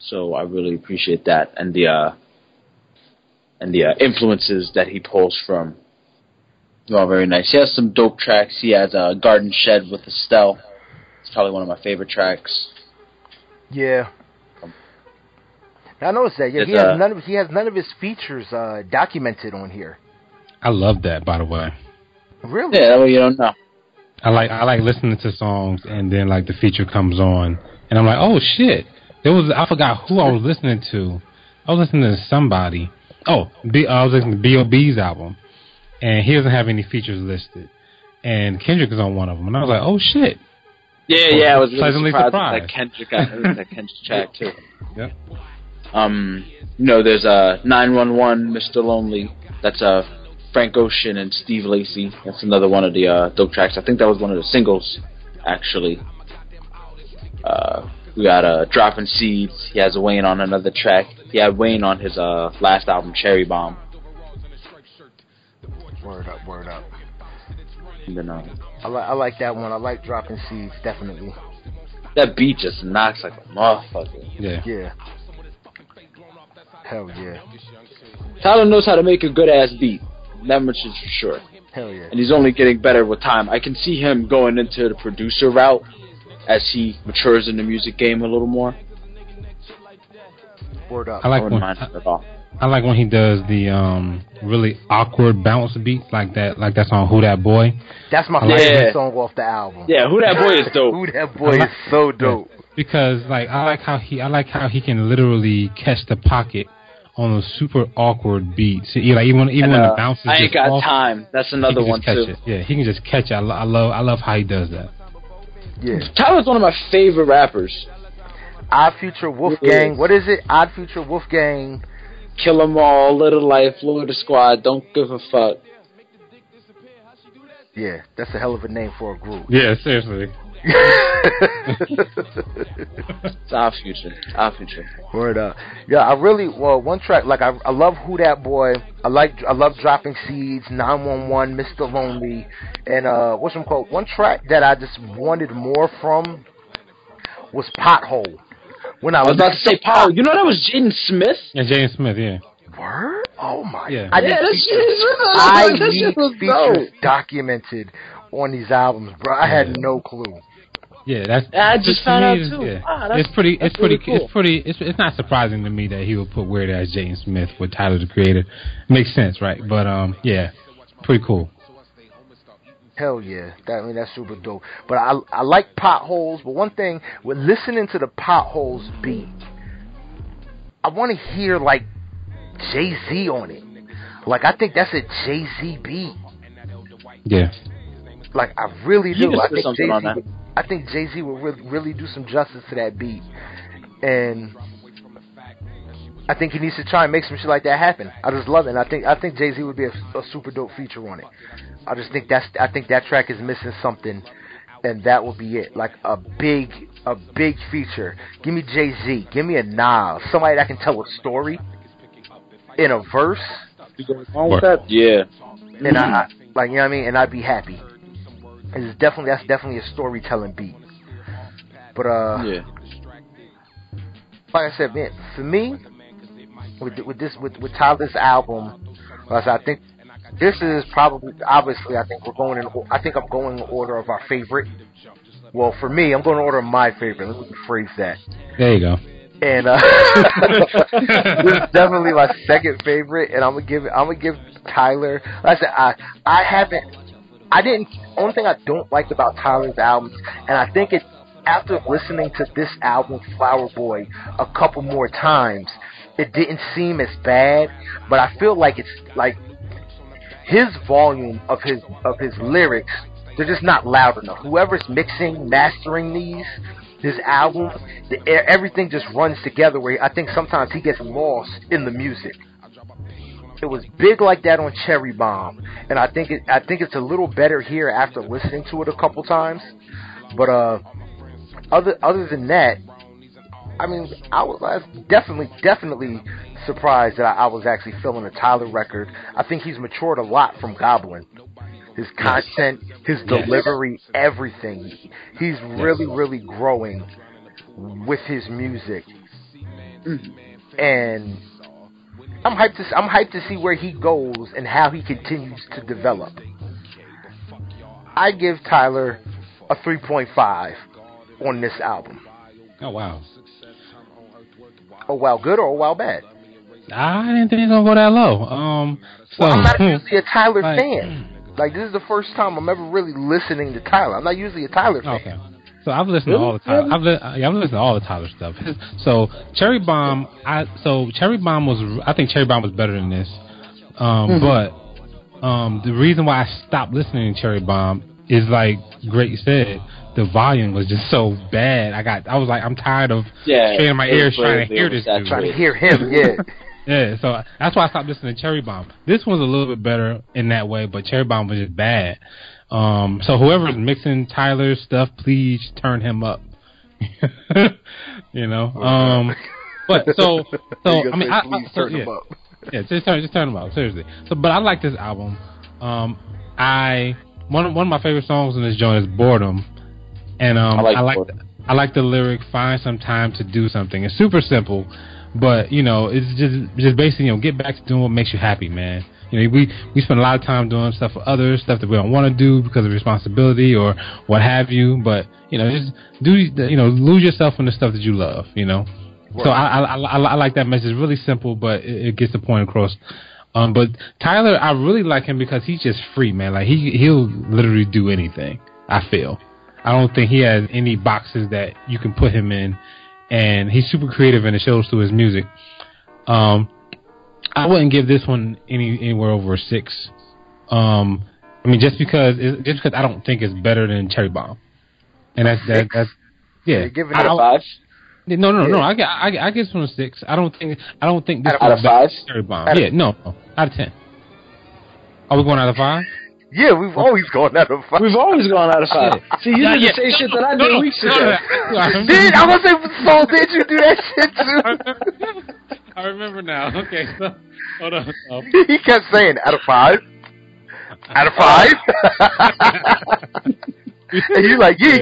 so I really appreciate that, and the influences that he pulls from. They're all very nice. He has some dope tracks. He has Garden Shed with Estelle. It's probably one of my favorite tracks. Yeah. I noticed that. Yeah, he has none of his features documented on here. I love that, by the way. Really? Yeah, well, you don't know. I like listening to songs and then like the feature comes on and I'm like, oh shit, I forgot who I was listening to. I was listening to somebody. Oh, I was listening to B.O.B.'s album, and he doesn't have any features listed, and Kendrick is on one of them, and I was like, oh shit. Yeah, I was really surprised that Kendrick track too. Yep. There's 911, Mr. Lonely. That's Frank Ocean and Steve Lacy. That's another one of the dope tracks. I think that was one of the singles, actually. We got Dropping Seeds. He has Wayne on another track. He had Wayne on his last album, Cherry Bomb. Word up, word up. I like that one. I like Dropping Seeds, definitely. That beat just knocks like a motherfucker. Yeah. Hell yeah. Tyler knows how to make a good ass beat. That much is for sure. Hell yeah. And he's only getting better with time. I can see him going into the producer route as he matures in the music game a little more. Word up. I like when he does the really awkward bounce beats like that song Who That Boy. That's my favorite song off the album. Yeah, Who That Boy is dope. Who That Boy is so dope. Because I like how he can literally catch the pocket on a super awkward beat. So, yeah, like even when the bounces. I ain't got off, time. That's another one too. It. Yeah, he can just catch it. I love how he does that. Yeah. Tyler's one of my favorite rappers. Odd Future, Wolfgang. What is it? Odd Future, Wolfgang. Kill 'em all, Little Life, Lure the Squad, Don't Give a Fuck. Yeah, that's a hell of a name for a group. Yeah, seriously. It's our future. Word up. Yeah, I really, one track, like I love Who That Boy. I love Dropping Seeds, 911, Mr. Lonely, and one track that I just wanted more from was Pothole. When I was about to say Power. You know that was Jaden Smith? Yeah, Jaden Smith, yeah. Word? Oh, my. Yeah, I need features documented on these albums, bro. I had no clue. Yeah, that's... I just found out, too. Yeah. Wow, it's not surprising to me that he would put Weird Ass Jaden Smith with Tyler, the Creator. Makes sense, right? But, yeah, pretty cool. Hell yeah, that's super dope. But I like Potholes. But one thing with listening to the Potholes beat, I want to hear like Jay-Z on it. Like I think that's a Jay-Z beat. Yeah. Like I really do. I think Jay-Z would really do some justice to that beat, and I think he needs to try and make some shit like that happen. I just love it. And I think Jay-Z would be a super dope feature on it. I think that track is missing something and that would be it. Like a big feature. Give me Jay-Z. Give me a Nas. Somebody that can tell a story in a verse. Yeah. And I like, you know what I mean? And I'd be happy. It's definitely, that's definitely a storytelling beat. But yeah. Like I said, man, for me, with Tyler's album, I think this is probably, obviously, I'm going in order of our favorite. Well, for me, I'm going in order of my favorite. Let me rephrase that. There you go. And this is definitely my second favorite, and I'm gonna give Tyler. Like I said, only thing I don't like about Tyler's albums, and I think it, after listening to this album, Flower Boy, a couple more times, it didn't seem as bad, but I feel like it's like his volume of his lyrics, they're just not loud enough. Whoever's mixing, mastering these, his albums, everything just runs together where I think sometimes he gets lost in the music. It was big like that on Cherry Bomb, and I think it's a little better here after listening to it a couple times. But other than that, I mean, I was definitely surprised that I was actually feeling a Tyler record. I think he's matured a lot from Goblin. His content, his delivery, everything. He's really, really growing with his music. And I'm hyped to see where he goes and how he continues to develop. I give Tyler a 3.5 on this album. Oh, wow. Oh, wow, good or oh, wow, bad? I didn't think it's going to go that low. I'm not usually a Tyler fan. Like, this is the first time I'm ever really listening to Tyler. I'm not usually a Tyler fan. Okay. So I've listened to all the Tyler. I've listened to all the Tyler stuff. So Cherry Bomb was better than this. But the reason why I stopped listening to Cherry Bomb is, like Great said, the volume was just so bad. I was like, I'm tired of straining my ears trying to hear this dude. Trying to hear him, yeah. Yeah, so that's why I stopped listening to Cherry Bomb. This one's a little bit better in that way, but Cherry Bomb was just bad. So whoever's mixing Tyler's stuff, please turn him up. You know? But so I mean, turn him up. Yeah, just turn him up, seriously. So, but I like this album. One of my favorite songs in this joint is Boredom, and I like the lyric, "Find some time to do something." It's super simple. But, you know, it's just basically, you know, get back to doing what makes you happy, man. You know, we spend a lot of time doing stuff for others, stuff that we don't want to do because of responsibility or what have you. But, you know, just do, you know, lose yourself in the stuff that you love, you know. Right. So I like that message. It's really simple, but it gets the point across. But Tyler, I really like him because he's just free, man. Like, he'll literally do anything, I feel. I don't think he has any boxes that you can put him in. And he's super creative, and it shows through his music. I wouldn't give this one anywhere over 6. I mean, just because I don't think it's better than Cherry Bomb, and that's yeah. You're giving it a 5? No. Yeah. I give this one a 6. I don't think this out of 5 than Cherry Bomb. Out of 10. Are we going out of 5? Yeah, we've always gone out of 5. We've always gone out of 5. See, you did the same shit that I did weeks ago. Dude, I was saying, Soul, did you do that shit too? I remember now. Okay, so hold on. Oh. He kept saying, out of 5? Out of 5? And you're like, yeah.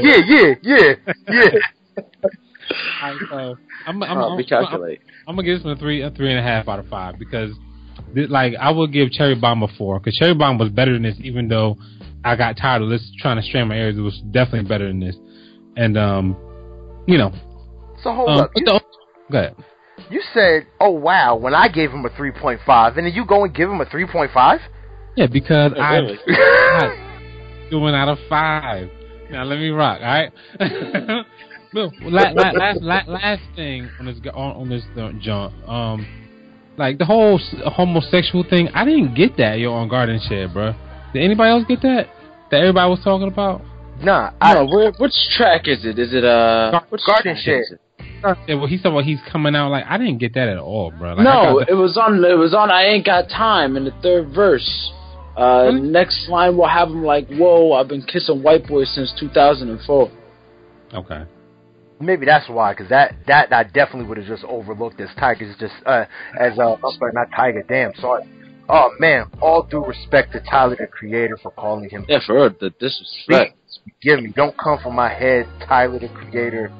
All right, so I'm going to give this one a 3.5 out of 5 because... Like, I would give Cherry Bomb a 4 because Cherry Bomb was better than this, even though I got tired of this trying to strain my ears. It was definitely better than this. And, you know. So, hold up. Go ahead. You said, oh, wow, when I gave him a 3.5, and then you go and give him a 3.5? Yeah, because I'm doing out of 5. Now, let me rock, all right? last thing on this jump. Like, the whole homosexual thing, I didn't get that, yo, on Garden Shed, bro. Did anybody else get that? That everybody was talking about? Nah. Which track is it? Is it, Garden Shed. Yeah, well, he's talking about he's coming out. Like, I didn't get that at all, bro. Like, it was on I Ain't Got Time in the third verse. Next line will have him like, whoa, I've been kissing white boys since 2004. Okay. Maybe that's why, because that I definitely would have just overlooked as Tyga's just, I'm sorry, not Tyga, damn, sorry. Oh, man, all due respect to Tyler the Creator for calling him. Yeah, for the disrespect. Forgive me, don't come from my head, Tyler the Creator.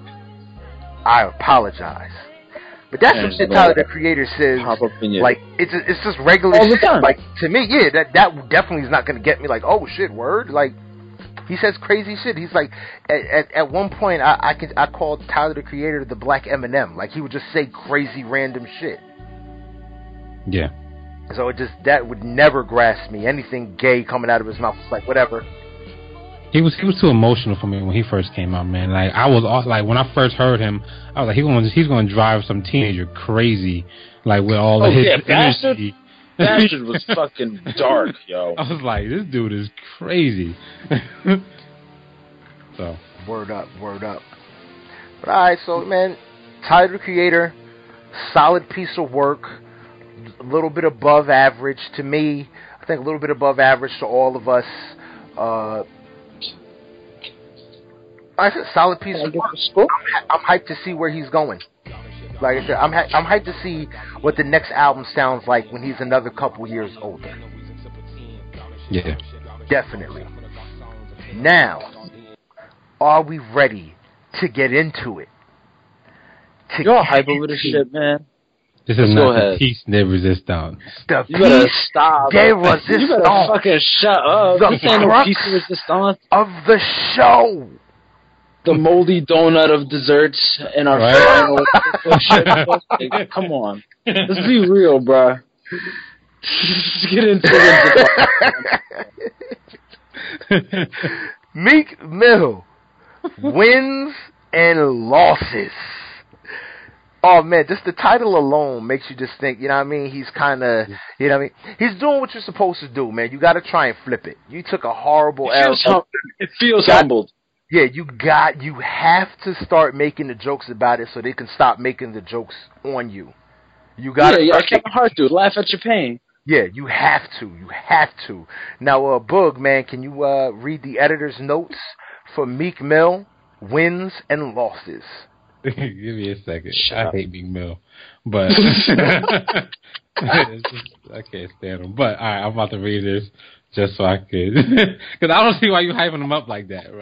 I apologize. But that's some shit Tyler the Creator says. Like, it's just regular all the time. Shit. Like, to me, yeah, that definitely is not going to get me like, oh, shit, word. Like, he says crazy shit. He's like, at one point, I called Tyler the Creator the Black Eminem. Like, he would just say crazy random shit. Yeah. So it just, that would never grasp me. Anything gay coming out of his mouth, it's like, whatever. He was too emotional for me when he first came out, man. Like, I was also, like, when I first heard him, I was like, he's going to drive some teenager crazy, like, with all of his energy. Bastard was fucking dark, yo. I was like, this dude is crazy. So word up. But all right, so man, Tyler the Creator, solid piece of work, a little bit above average to me. I think a little bit above average to all of us. I said solid piece of work. I'm hyped to see where he's going. Like I said, I'm hyped to see what the next album sounds like when he's another couple years older. Yeah. Definitely. Now, are we ready to get into it? You're hype over this shit, man. This is not the piece de resistance. The piece de resistance. You better fucking shut up. This ain't no piece de resistance. Of the show. The moldy donut of desserts in our final. Right? Come on. Let's be real, bro. Let's get into it. Meek Mill wins and losses. Oh, man, just the title alone makes you just think, you know what I mean? He's kind of, you know what I mean? He's doing what you're supposed to do, man. You got to try and flip it. You took a horrible L. It feels humbled. Yeah, you have to start making the jokes about it so they can stop making the jokes on you. You gotta Kevin Hart, dude, laugh at your pain. Yeah, you have to. Now, Boog, man, can you read the editor's notes for Meek Mill wins and losses? Give me a second. I hate Meek Mill, but I can't stand him. But all right, I'm about to read this. Just so I could. Because I don't see why you hyping them up like that, bro.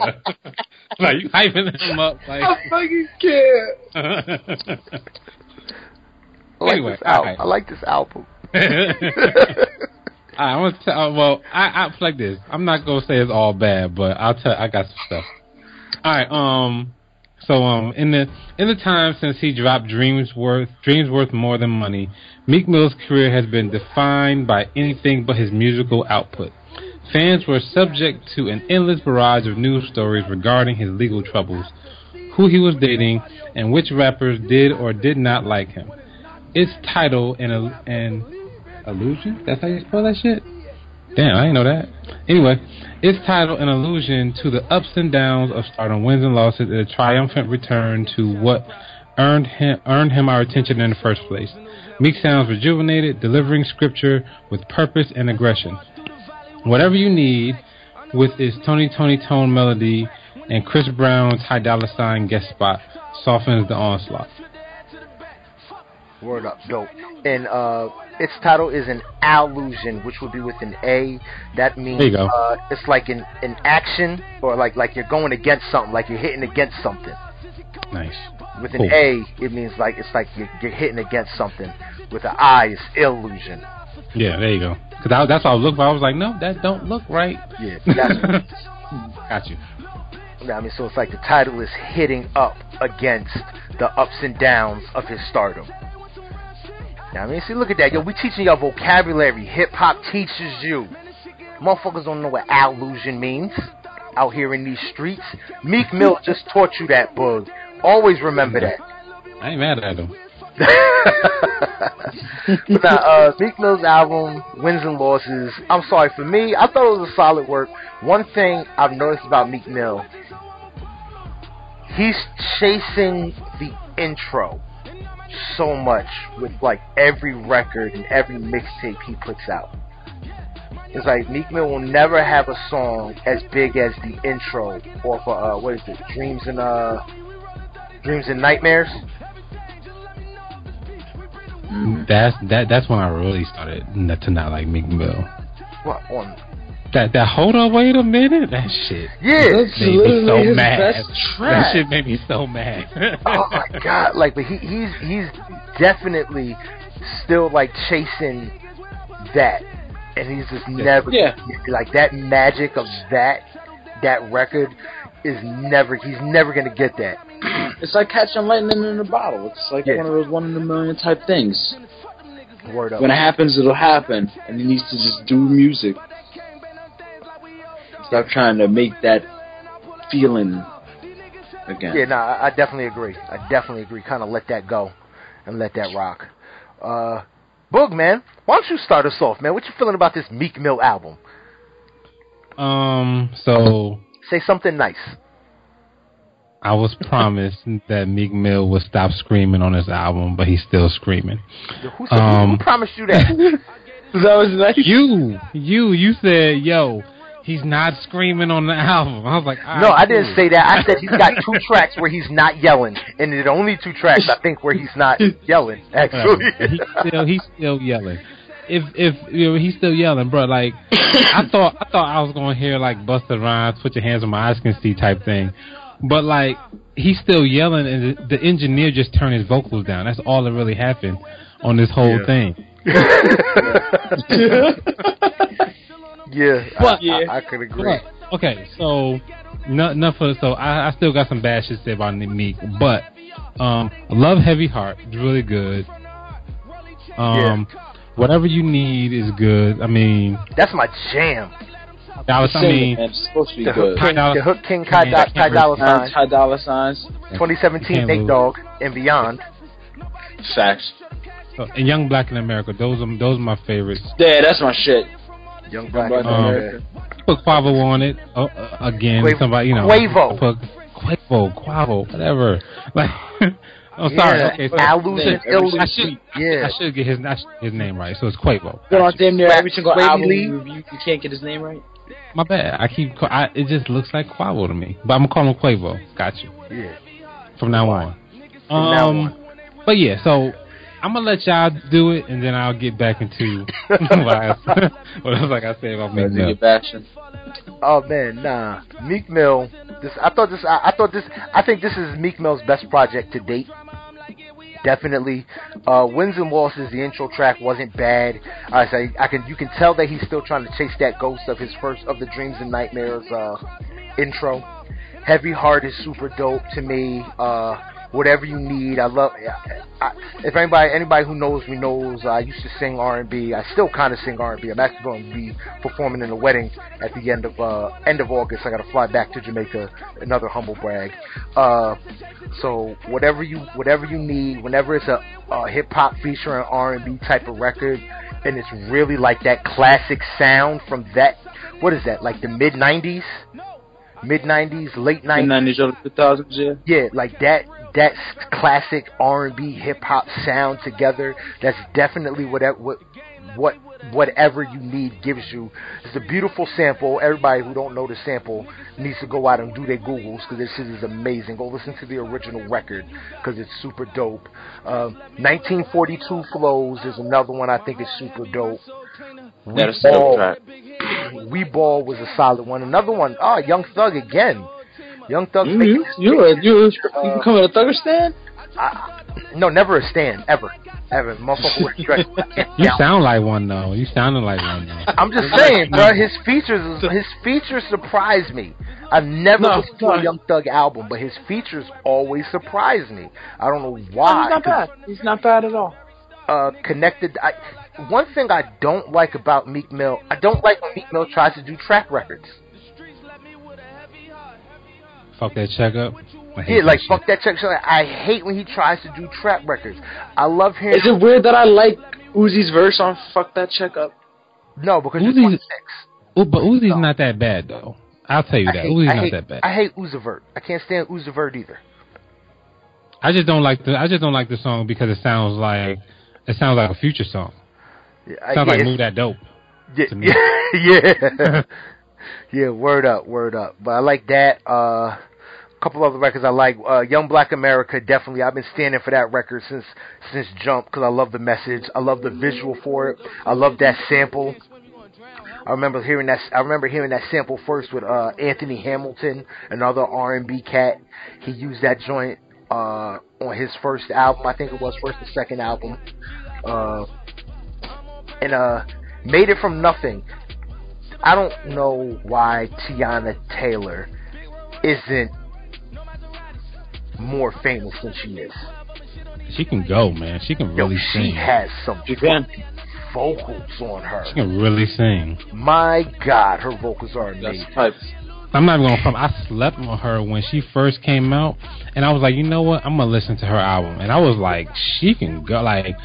Like, you hyping them up like... I fucking can't. Anyway, I like this album. I'm going to tell... Well, I like this. I'm not going to say it's all bad, but I'll tell... I got some stuff. All right, So, in the time since he dropped Dreams Worth More Than Money, Meek Mill's career has been defined by anything but his musical output. Fans were subject to an endless barrage of news stories regarding his legal troubles, who he was dating, and which rappers did or did not like him. Its title, an allusion? That's how you spell that shit? Damn, I didn't know that. Anyway, its title an allusion to the ups and downs of stardom, wins and losses, and a triumphant return to what earned him our attention in the first place. Meek sounds rejuvenated, delivering scripture with purpose and aggression. Whatever you need, with its Tony Tone melody and Chris Brown's $5 guest spot, softens the onslaught. Word up, dope. And its title is an allusion, which would be with an A. That means it's like an action, or like you're going against something, like you're hitting against something. Nice. With an A, it means like it's like you're hitting against something. With an I, it's illusion. Yeah, there you go. Because that's what I was looking for. I was like, no, that don't look right. Yeah, that's got you. I mean, so it's like the title is hitting up against the ups and downs of his stardom. I mean, see, look at that. Yo, we teaching y'all vocabulary. Hip-hop teaches you. Motherfuckers don't know what allusion means out here in these streets. Meek Mill just taught you that, bug. Always remember that. I ain't mad at him. But now, Meek Mill's album, Wins and Losses. I'm sorry, for me, I thought it was a solid work. One thing I've noticed about Meek Mill, he's chasing the intro so much with like every record and every mixtape he puts out. It's like Meek Mill will never have a song as big as the intro or for what is it, Dreams and Nightmares. That's when I really started to not like Meek Mill. What on? That hold on, wait a minute, that shit. Yeah, that's made me so mad. That shit made me so mad. Oh my god, like, but he's definitely still like chasing that, and he's just never like that magic of that record is never. He's never gonna get that. It's like catching lightning in a bottle. It's like one of those 1 in a million type things. Word up. When it happens, it'll happen, and he needs to just do music. Stop trying to make that feeling again. Yeah, no, I definitely agree. Kind of let that go and let that rock. Boog, man, why don't you start us off, man? What you feeling about this Meek Mill album? So say something nice. I was promised that Meek Mill would stop screaming on his album, but he's still screaming. Who promised you that? That was nice. You said, yo, he's not screaming on the album. I was like, all right, no, I didn't say that. I said he's got 2 tracks where he's not yelling, and the only 2 tracks I think where he's not yelling. Actually, he's still yelling. If you know, he's still yelling, bro. Like I thought I was gonna hear like Busta Rhymes, put your hands on my eyes can see type thing, but like he's still yelling, and the engineer just turned his vocals down. That's all that really happened on this whole thing. Yeah, but, I could agree. Okay, so I still got some bad shit to say about Meek, but Love Heavy Heart is really good. Whatever You Need is good. I mean, that's my jam. It's supposed to be good. The Hook King, Ty Dolla Signs, 2017, Nate Dogg, and beyond. Facts. And Young Black in America. Those are my favorites. Yeah, that's my shit. Young Black in America. Put Quavo on it again. Somebody, you know, Quavo, whatever. Like, I'm sorry. Okay, so I should get his name right. So it's Quavo. You're on damn near every single album you can't get his name right. My bad. It just looks like Quavo to me, but I'm gonna call him Quavo. Got you. Yeah. From now on. But yeah, so. I'm going to let y'all do it, and then I'll get back into what I said about Meek Mill. Oh, man, nah. Meek Mill, I think this is Meek Mill's best project to date. Definitely. Wins and Losses, the intro track, wasn't bad. You can tell that he's still trying to chase that ghost of his first of the Dreams and Nightmares intro. Heavy Heart is super dope to me. Whatever You Need, I love. If anybody who knows me knows, I used to sing R&B. I still kind of sing R&B. I'm actually going to be performing in a wedding at the end of August. I got to fly back to Jamaica. Another humble brag. So whatever you need, whenever it's a hip hop feature and R&B type of record, and it's really like that classic sound from that. What is that? Like the mid-90s. Mid-90s, late-90s. Mid-90s, early 2000s, yeah. Yeah, like that classic R&B hip-hop sound together. That's definitely what Whatever You Need gives you. It's a beautiful sample. Everybody who don't know the sample needs to go out and do their Googles, because this shit is amazing. Go listen to the original record, because it's super dope. 1942 Flows is another one I think is super dope. We Ball was a solid one. Another one, Young Thug again. Young Thug. You becoming a thugger stand? No, never a stand, ever. You sound like one though. I'm just saying, bro. His features surprise me. I've never listened to a Young Thug album, but his features always surprise me. I don't know why. He's not bad. He's not bad at all. Connected. One thing I don't like about Meek Mill, I don't like when Meek Mill tries to do trap records. Fuck that checkup. Fuck that checkup. I hate when he tries to do trap records. I love hearing. Is it weird that I like Uzi's verse on Fuck That Checkup? No, because it's 26. But Uzi's not that bad, though. I'll tell you that. Uzi's not that bad. I hate Uzi Vert. I can't stand Uzi Vert either. I just don't like the song because it sounds like a Future song. Sounds like Move That Dope. Yeah, to me. Yeah. Yeah, word up. But I like that. A couple other records I like. Young Black America, definitely. I've been standing for that record since Jump, because I love the message. I love the visual for it. I love that sample. I remember hearing that sample first with Anthony Hamilton, another R&B cat. He used that joint on his first album. I think it was first or second album. And Made It From Nothing. I don't know why Tiana Taylor isn't more famous than she is. She can go, man. She can really sing. She has some vocals on her. She can really sing. My God, her vocals are amazing. I'm not even going to front. I slept on her when she first came out, and I was like, you know what? I'm going to listen to her album. And I was like, she can go. Like,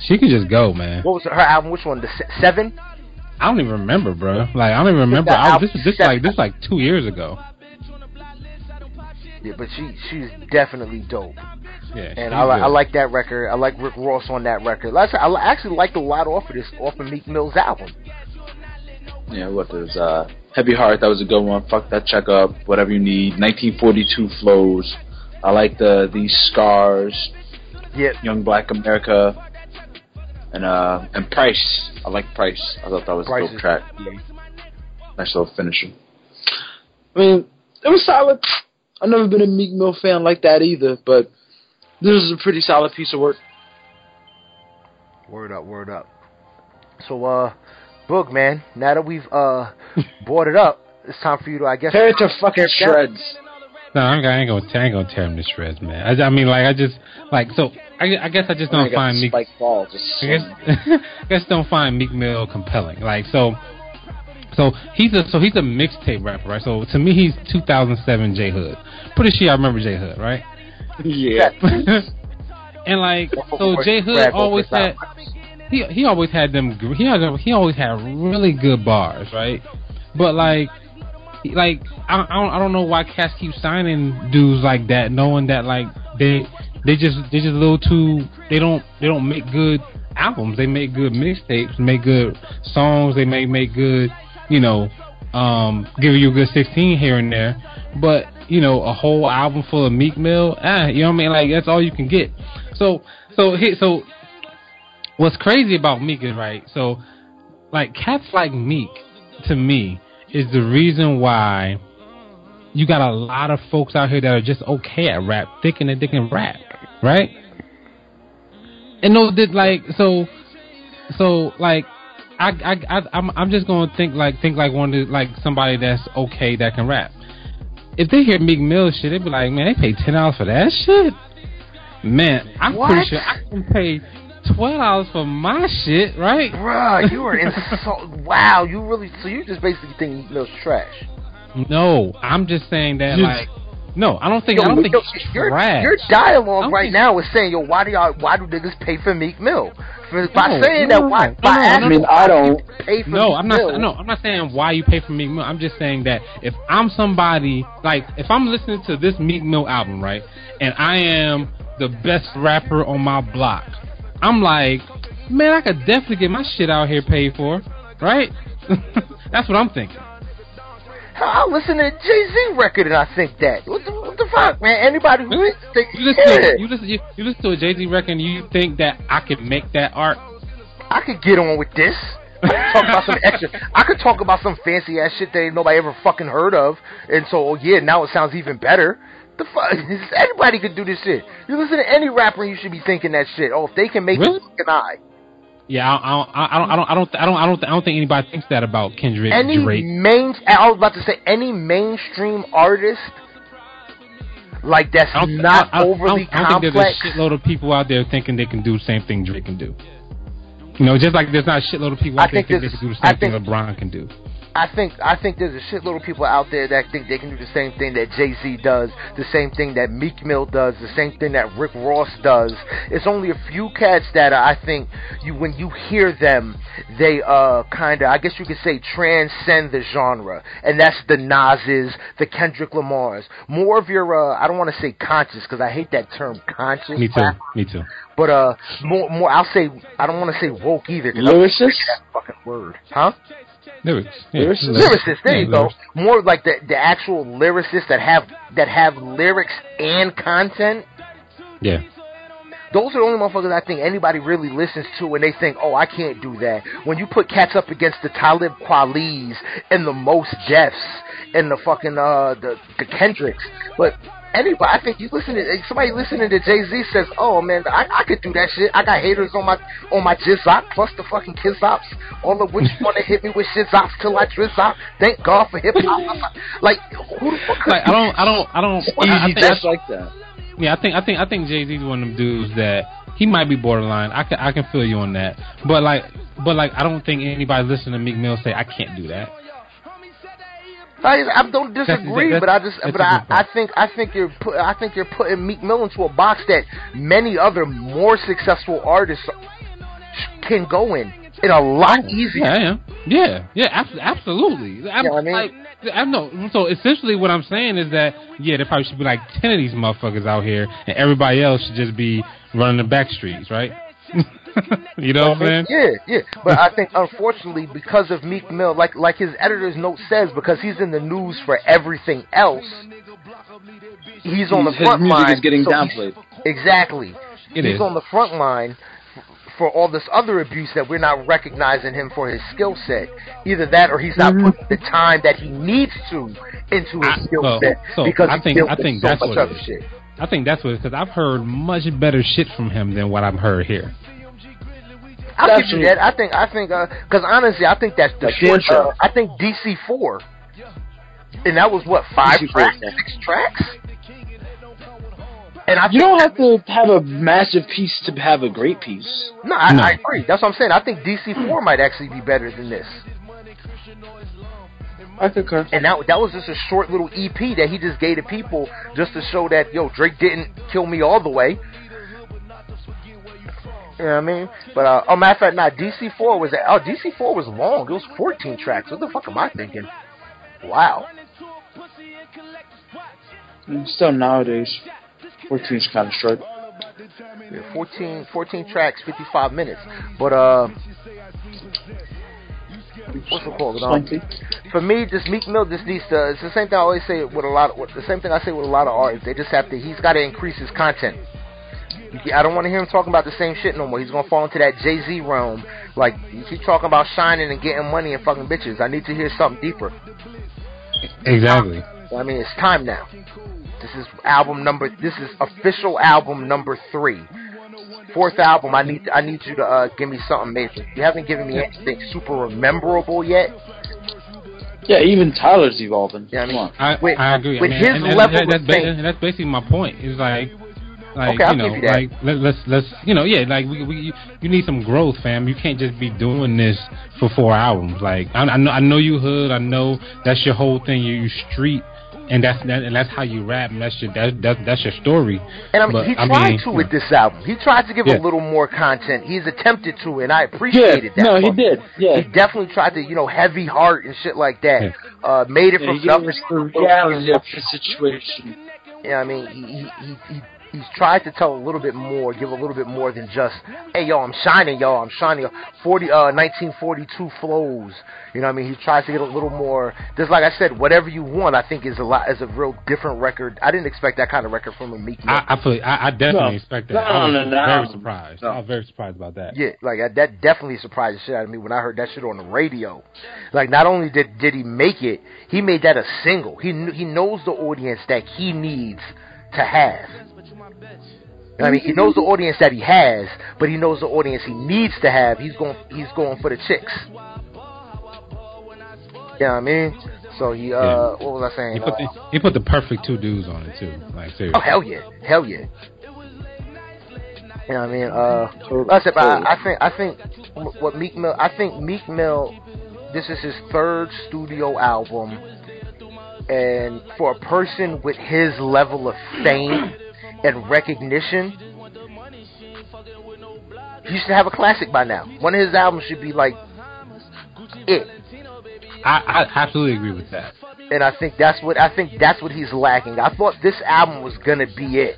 she can just go, man. What was her album? Which one? The Seven? I don't even remember, bro. This was like 2 years ago. Yeah, but she's definitely dope. Yeah, and I like that record. I like Rick Ross on that record. I actually liked a lot off of Meek Mill's album. Yeah, what is Heavy Heart? That was a good one. Fuck That Check Up. Whatever You Need. 1942 flows. I like these Scars. Yeah. Young Black America. And Price. I like Price. I thought that was a dope track. Yeah. Nice little finisher. I mean, it was solid. I've never been a Meek Mill fan like that either, but this is a pretty solid piece of work. Word up. So, Boog, man, now that we've brought it up, it's time for you to, I guess... Tear it to fucking shreds. No, I ain't gonna tear him to shreds, man. I guess don't find Meek Mill compelling. Like, so he's a mixtape rapper, right? So to me, he's 2007 J Hood. Pretty sure I remember J Hood, right? Yeah. And like, so J Hood always had he always had really good bars, right? But like I don't know why cats keep signing dudes like that, knowing that like they just a little too they don't make good albums. They make good mixtapes, make good songs. They may make good, give you a good 16 here and there, but a whole album full of Meek Mill, you know what I mean? Like, that's all you can get. So what's crazy about Meek is, right? So like, cats like Meek to me is the reason why you got a lot of folks out here that are just okay at rap, thinking that they can rap, right? And those did like so like I'm just gonna think like one of the, like somebody that's okay that can rap. If they hear Meek Mill shit, they be like, man, they pay $10 for that shit. Man, I'm pretty sure I can pay $12 for my shit, right? Bruh, you are insulting. Wow, you really... So you just basically think Meek Mill's trash. No, I'm just saying that, No, I don't think he's trash. Your dialogue right now is saying, why do niggas pay for Meek Mill? I'm not saying why you pay for Meek Mill. I'm just saying that if I'm somebody, like, if I'm listening to this Meek Mill album, right, and I am the best rapper on my block, I'm like, man, I could definitely get my shit out here paid for, right? That's what I'm thinking. Hell, I listen to a Jay-Z record and I think that. What the fuck, man? Anybody who is thinking you listen to a Jay-Z record and you think that I can make that art? I could get on with this. I could talk about some fancy ass shit that ain't nobody ever fucking heard of. And so, now it sounds even better. The fuck? Anybody could do this shit. You listen to any rapper, you should be thinking that shit. Oh, if they can make it, can I? Yeah, I don't think anybody thinks that about Kendrick. Any mainstream artist like that's not overly complex. I don't think there's a shitload of people out there thinking they can do the same thing Drake can do. Just like there's not a shitload of people out there thinking they can do the same thing LeBron can do. I think there's a shitload of people out there that think they can do the same thing that Jay-Z does, the same thing that Meek Mill does, the same thing that Rick Ross does. It's only a few cats that when you hear them, they I guess you could say transcend the genre, and that's the Nas's, the Kendrick Lamar's. More of your I don't want to say conscious, because I hate that term conscious. Me too. But more I'll say, I don't want to say woke either. Lyricist? That fucking word, huh? Lyricists. There you go. More like the actual lyricists that have lyrics and content. Yeah. Those are the only motherfuckers I think anybody really listens to when they think, oh, I can't do that. When you put cats up against the Talib Kweli's and the Mos Defs and the fucking the Kendricks. But anybody, I think you listen to somebody listening to Jay-Z says, oh man, I could do that shit. I got haters on my jizzop plus the fucking kizops. All of which want to hit me with shizops till I drizzop. Thank God for hip hop. Like who the fuck? Like, I think that's like that. Yeah, I think Jay-Z's one of them dudes that he might be borderline. I can feel you on that. But like I don't think anybody listening to Meek Mill say I can't do that. I don't disagree, but I think you're putting Meek Mill into a box that many other more successful artists can go in a lot easier. Yeah, absolutely. You know what I mean? I know. So essentially, what I'm saying is that there probably should be like 10 of these motherfuckers out here, and everybody else should just be running the back streets, right? You know what I'm saying? Yeah. But I think unfortunately, because of Meek Mill, like his editor's note says, because he's in the news for everything else, he's on the front line. His music is getting downplayed. Exactly. He's on the front line for all this other abuse that we're not recognizing him for his skill set. Either that or he's not putting the time that he needs to into his skill set. I think that's what it is, because I've heard much better shit from him than what I've heard here. I'll give you that. I think because honestly, I think that's the short. I think DC4, and that was what, 5 tracks, 6 tracks. And you don't have to have a massive piece to have a great piece. No. I agree. That's what I'm saying. I think DC4 might actually be better than this. I concur. And that was just a short little EP that he just gave to people just to show that, yo, Drake didn't kill me all the way. You know what I mean? But, matter of fact, DC4 was... DC4 was long. It was 14 tracks. What the fuck am I thinking? Wow. Still nowadays, 14 is kind of short. Yeah, 14 tracks, 55 minutes. But, what's it called? For me, just Meek Mill just needs to... It's the same thing I always say with a lot of... The same thing I say with a lot of artists. They just have to... He's got to increase his content. I don't want to hear him talking about the same shit no more. He's going to fall into that Jay-Z realm. Like, you keep talking about shining and getting money and fucking bitches. I need to hear something deeper. Exactly. I mean, it's time now. This is official album number 3. 4th album, I need you to give me something major. You haven't given me anything super memorable yet. Yeah, even Tyler's evolving. Yeah, I mean, I agree. With his level of things. That's basically my point. It's like... okay, I'll give you that. You need some growth, fam. You can't just be doing this for 4 albums. Like, I know you hood. I know that's your whole thing. You street, and that's how you rap, and that's your story. And I mean, he tried with this album. He tried to give a little more content. He's attempted to, and I appreciated that. No, he did. Yeah, he definitely tried to, heavy heart and shit like that. Yeah. Made it from nothing. Yeah, situation. Yeah, I mean, He's tried to tell a little bit more, give a little bit more than just, hey, yo, I'm shining, y'all. I'm shining. 1942 flows. You know what I mean? He tries to get a little more. Just like I said, Whatever You Want, I think, is a real different record. I didn't expect that kind of record from a Meek Mill. I definitely expect that. I was very surprised. No. I was very surprised about that. Yeah, like that definitely surprised the shit out of me when I heard that shit on the radio. Like, not only did he make it, he made that a single. He knows the audience that he needs to have. I mean, he knows the audience that he has, but he knows the audience he needs to have. He's going for the chicks. You know what I mean? So what was I saying? He put the perfect two dudes on it too. Like, seriously. Oh, hell yeah. You know what I mean? I think Meek Mill, this is his 3rd studio album, and for a person with his level of fame and recognition, he should have a classic by now. One of his albums should be like it. I absolutely agree with that, and I think that's what he's lacking. I thought this album was gonna be it.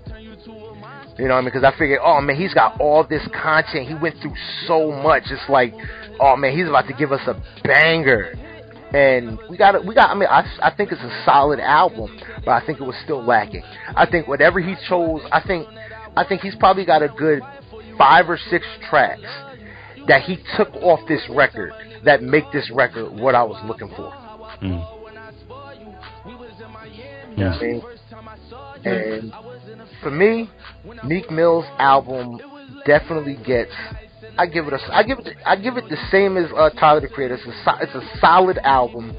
You know what I mean? Because I figured, oh man, he's got all this content. He went through so much. It's like, oh man, he's about to give us a banger. And we got. I mean, I think it's a solid album, but I think it was still lacking. I think whatever he chose, I think he's probably got a good 5 or 6 tracks that he took off this record that make this record what I was looking for. Mm. Yeah. I mean, and for me, Meek Mill's album definitely gets. I give it the same as Tyler the Creator. It's a solid album,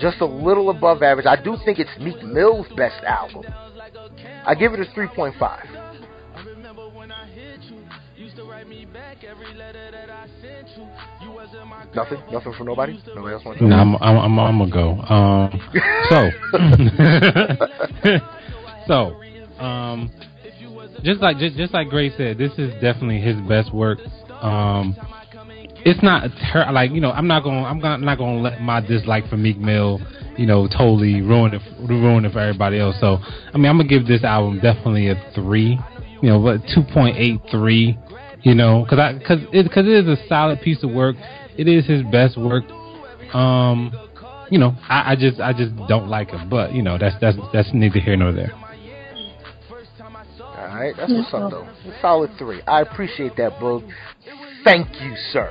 just a little above average. I do think it's Meek Mill's best album. I give it a 3.5. Nothing from nobody. Nobody else wants to. No, I'm gonna go. Just like Gray said, this is definitely his best work. It's not I'm not gonna let my dislike for Meek Mill, totally ruin it for everybody else. So I mean, I'm gonna give this album definitely a 3, but 2.83, because it is a solid piece of work. It is his best work. I just don't like it, but that's neither here nor there. All right, that's what's up, though. A solid 3. I appreciate that, Boog. Thank you, sir.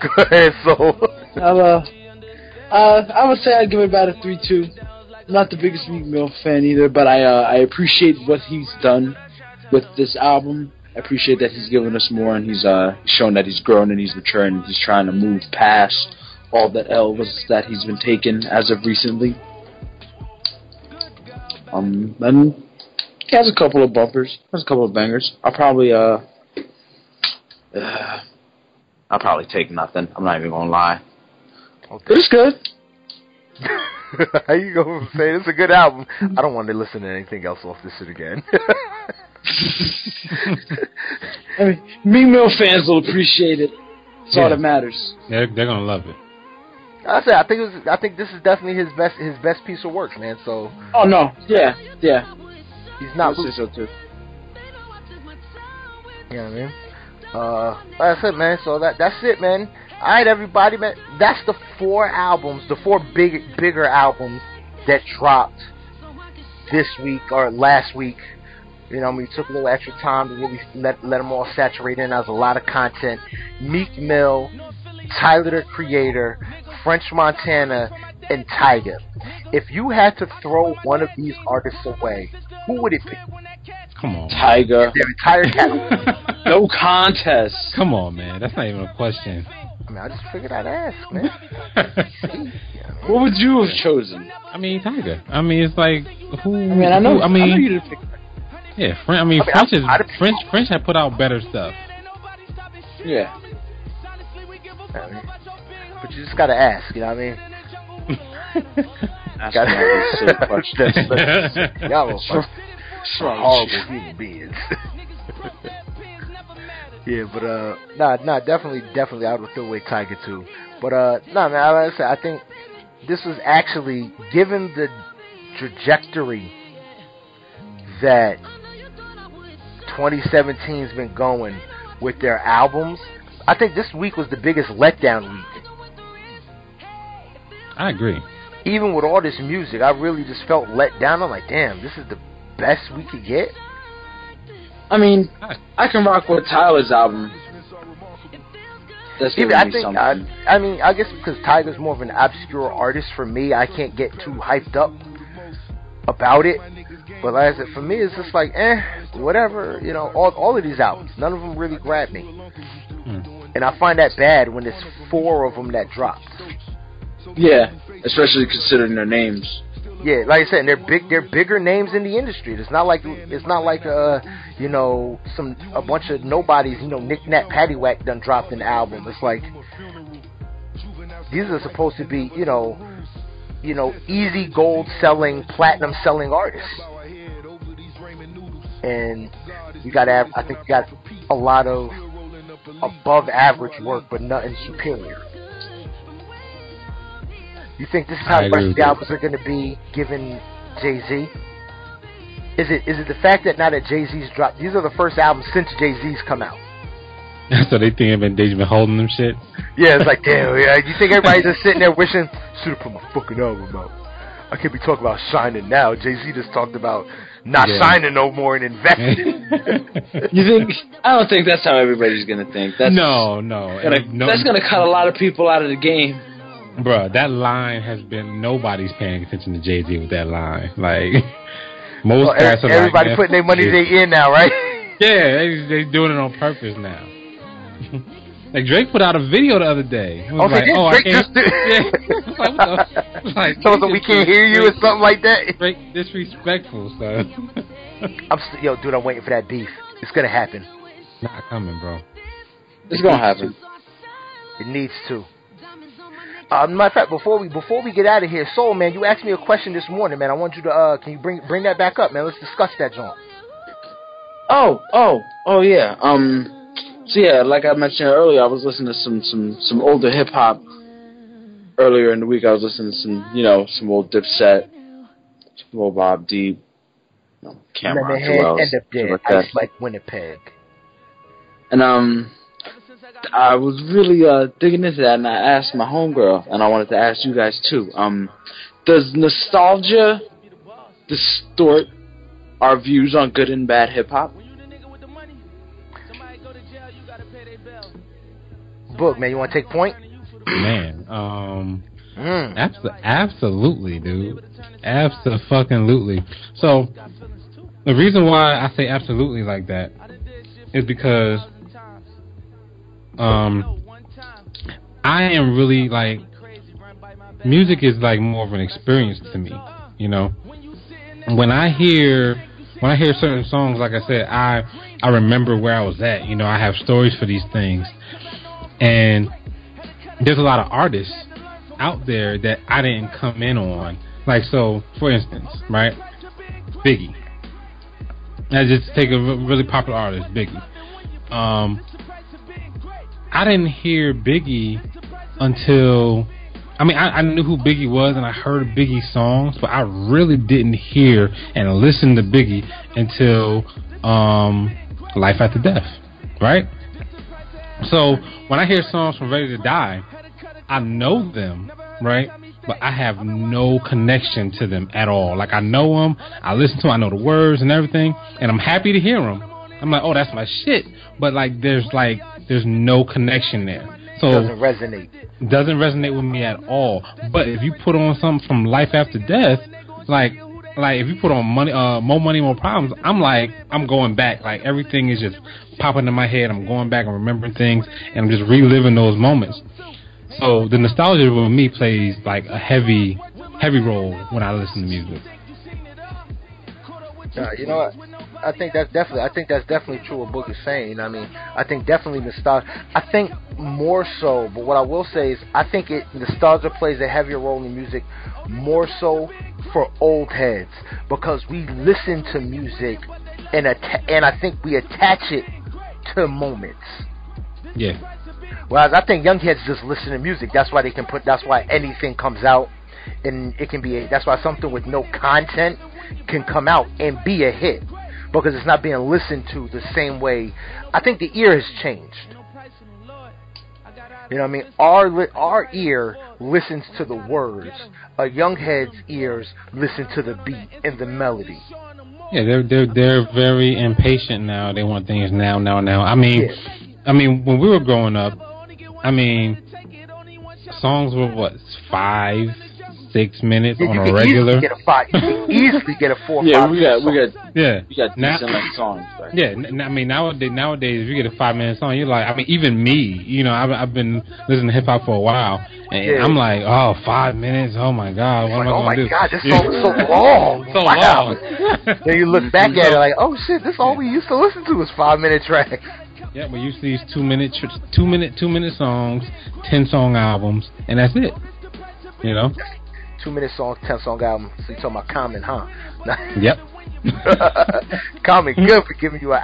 Go ahead, Soul. I would say I'd give it about a 3.2. Not the biggest Meek Mill fan either, but I appreciate what he's done with this album. I appreciate that he's given us more, and he's shown that he's grown and he's matured and he's trying to move past all the L's that he's been taking as of recently. And he has a couple of bumpers, has a couple of bangers. I'll probably take nothing. I'm not even gonna lie. Okay. But it's good. How you gonna say it's a good album? I don't want to listen to anything else off this shit again. I mean, Meek Mill fans will appreciate it. That's all that matters. They're gonna love it. I said, I think this is definitely his best piece of work, man. So. Oh no! Yeah. He's not losing. So too. Yeah, man. That's it, man. So that's it, man. All right, everybody, man. That's the 4 albums, the 4 bigger albums that dropped this week or last week. We took a little extra time to really let them all saturate in. That was a lot of content. Meek Mill, Tyler the Creator, French Montana, and Tyga. If you had to throw one of these artists away, who would it be? Come on, Tyga. Their entire catalog. No contest. Come on, man. That's not even a question. I mean, I just figured I'd ask, man. What would you have chosen? I mean, Tyga. I mean, it's like who? I know you didn't pick. Yeah, French had put out better stuff. Yeah. But you just gotta ask, Y'all are horrible human beings. Yeah, but definitely I would throw away Tyga too. But like I said, I think this was actually, given the trajectory that 2017's been going with their albums, I think this week was the biggest letdown week. I agree. Even with all this music, I really just felt let down. I'm like, damn, this is the best we could get. I mean, I can rock with Tyler's album. That's I guess because Tyler's more of an obscure artist for me, I can't get too hyped up about it. But like I said, for me, it's just like, whatever. All of these albums, none of them really grabbed me. And I find that bad when there's 4 of them that dropped. Yeah, especially considering their names. Yeah, like I said, they're bigger names in the industry. It's not like a bunch of nobodies, Nick Nat Paddywhack done dropped an album. It's like these are supposed to be, easy gold selling, platinum selling artists. And you got to have, I think you got a lot of above average work, but nothing superior. You think this is how the rest of the albums are going to be given Jay-Z? Is it the fact that now that Jay-Z's dropped, these are the first albums since Jay-Z's come out. So they think of engagement holding them shit. Yeah, it's like, damn, you think everybody's just sitting there wishing, should have put my fucking album out. I can't be talking about signing now. Jay-Z just talked about not signing no more and investing. You think? I don't think that's how everybody's going to think. That's that's going to cut a lot of people out of the game. Bruh, that line has been, nobody's paying attention to Jay-Z with that line. Like, most guys are everybody like, putting their money to their ear now, right? Yeah, they doing it on purpose now. Like, Drake put out a video the other day. It was Drake just did. Yeah. Like, what the? Like, told them we can't hear you or something like that. Drake disrespectful, so. Yo, dude, I'm waiting for that beef. It's gonna happen. Not coming, bro. It's gonna happen. It needs to. Matter of fact, before we get out of here, Soul Man, you asked me a question this morning, man. I want you to can you bring that back up, man? Let's discuss that, John. Oh yeah. So yeah, like I mentioned earlier, I was listening to some older hip hop earlier in the week. I was listening to some old Dipset, some old Bob Deep, Cameron Joel, Ice Like Winnipeg. And I was really digging into that, and I asked my homegirl, and I wanted to ask you guys too. Does nostalgia distort our views on good and bad hip hop? Book, man, you want to take point? Man, absolutely, dude, absolutely. So the reason why I say absolutely like that is because. I am really like, music is like more of an experience to me, you know. When I hear certain songs, like I said, I remember where I was at, you know. I have stories for these things, and there's a lot of artists out there that I didn't come in on. Like, so for instance, right, Biggie. I just take a really popular artist, Biggie. I didn't hear Biggie until, I knew who Biggie was and I heard Biggie songs, but I really didn't hear and listen to Biggie until Life After Death, right? So when I hear songs from Ready to Die, I know them, right? But I have no connection to them at all. Like, I know them, I listen to them, I know the words and everything, and I'm happy to hear them. I'm like, oh, that's my shit. But there's no connection there. So doesn't resonate with me at all. But if you put on something from Life After Death, like if you put on Money, More Problems, I'm going back. Like, everything is just popping in my head. I'm going back and remembering things, and I'm just reliving those moments. So the nostalgia with me plays like a heavy role when I listen to music. You know what? I think that's definitely true. What Book is saying. I mean, I think definitely nostalgia. I think more so. But what I will say is, I think nostalgia plays a heavier role in music, more so for old heads, because we listen to music and I think we attach it to moments. Yeah. Whereas I think young heads just listen to music. That's why they can put. That's why anything comes out, and it can be. That's why something with no content can come out and be a hit, because it's not being listened to the same way. I think the ear has changed. You know what I mean? Our ear listens to the words. A young head's ears listen to the beat and the melody. Yeah, they're very impatient now. They want things now. I mean, when we were growing up, songs were what, 5-6 minutes on a regular. You can easily get a 4 or 5 minute song. We got decent songs. Right? Yeah, nowadays, if you get a 5-minute song, you're like, even me, you know, I've been listening to hip hop for a while, and I'm like, oh, 5 minutes, oh my God, what am I going to do? Oh my God, this song is so long. Then you look back at it like, oh shit, this all we used to listen to was 5-minute tracks. Yeah, we used to these 2-minute songs, 10-song albums, and that's it, you know? 2-minute song, 10-song album. So you talking about Common, huh? Yep. Common, good for giving you an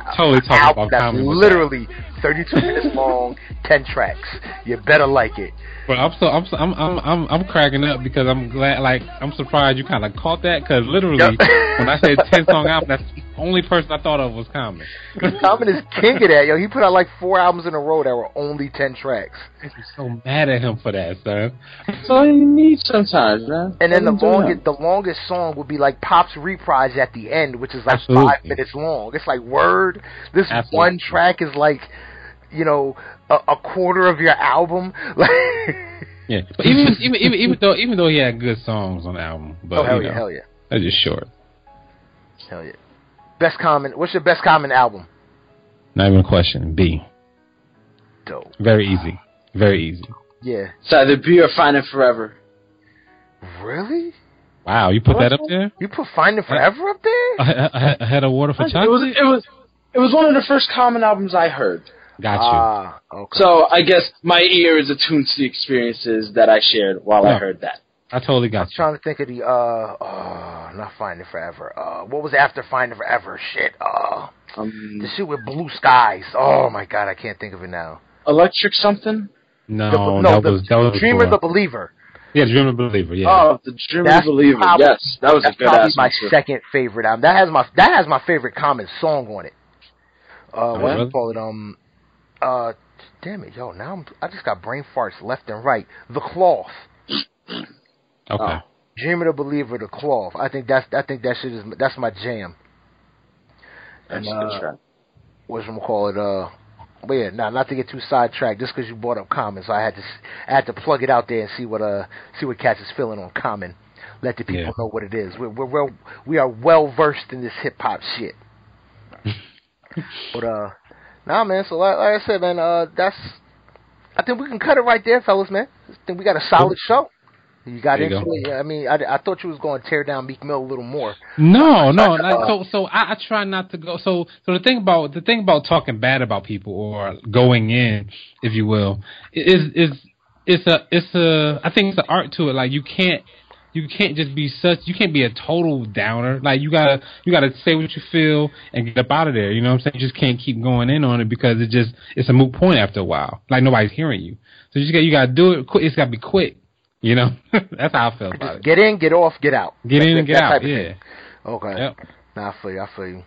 album that's literally 32 minutes long, 10 tracks. You better like it. But I'm cracking up because I'm glad. Like, I'm surprised you kind of caught that, because literally when I said 10-song album, that's Only person I thought of was Common. Common is king of that, yo. He put out like 4 albums in a row that were only 10 tracks. I'm so mad at him for that, son. That's all you need sometimes, man. And then the longest song would be like Pop's reprise at the end, which is like 5 minutes long. It's like, word, this one track is like, you know, a quarter of your album. Yeah, but even though he had good songs on the album, but hell yeah, that's just short. Hell yeah. Best Common. What's your best Common album? Not even a question. B. Dope. Very easy. Very easy. Yeah. It's either B or Finding Forever. Really? Wow, you put that up there? You put Finding Forever up there? I had a Water for Chocolate. It was one of the first Common albums I heard. Got you. Okay. So I guess my ear is attuned to the experiences that I shared while I heard that. I totally got you. I was trying to think of the, not Finding Forever. What was after Finding Forever? Shit. The shit with Blue Skies. Oh, my God. I can't think of it now. Electric something? No, that was Dreamer the Believer. Yeah, Dreamer the Believer, yeah. Oh, the Dreamer the Believer, yes. That was a good album. That's probably my second favorite album. That has my favorite Common song on it. What do you call it? Damn it, yo. Now I just got brain farts left and right. The Cloth. Okay. Dreamer the Believer, The Cloth. I think that shit is my jam. And what's gonna call it? But yeah, not to get too sidetracked. Just because you brought up Common, so I had to plug it out there and see what Cats is feeling on Common. Let the people know what it is. We are well versed in this hip hop shit. But nah, man. So like I said, man, that's. I think we can cut it right there, fellas, man. I think we got a solid show. You got into it. I mean, I thought you was going to tear down Meek Mill a little more. No. I try not to go. So the thing about talking bad about people or going in, if you will, is I think it's an art to it. Like you can't just be a total downer. Like you gotta say what you feel and get up out of there. You know what I'm saying? You just can't keep going in on it because it's a moot point after a while. Like nobody's hearing you. So you gotta do it quick. It's gotta be quick. You know, that's how I feel about it. Get in, get off, get out. Get in and get out. Yeah. Okay. Yep. Nah, I feel you.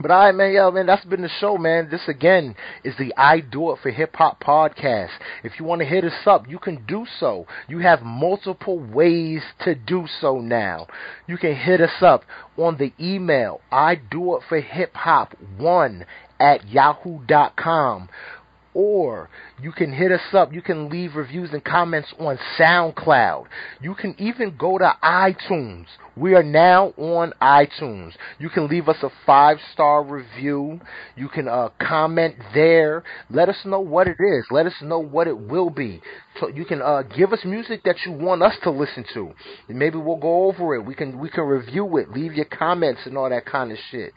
But all right, man, that's been the show, man. This, again, is the I Do It for Hip Hop podcast. If you want to hit us up, you can do so. You have multiple ways to do so now. You can hit us up on the email, idoitforhiphop1@yahoo.com. Or you can hit us up. You can leave reviews and comments on SoundCloud. You can even go to iTunes. We are now on iTunes. You can leave us a 5-star review. You can comment there. Let us know what it is. Let us know what it will be. So you can give us music that you want us to listen to. And maybe we'll go over it. We can review it. Leave your comments and all that kind of shit.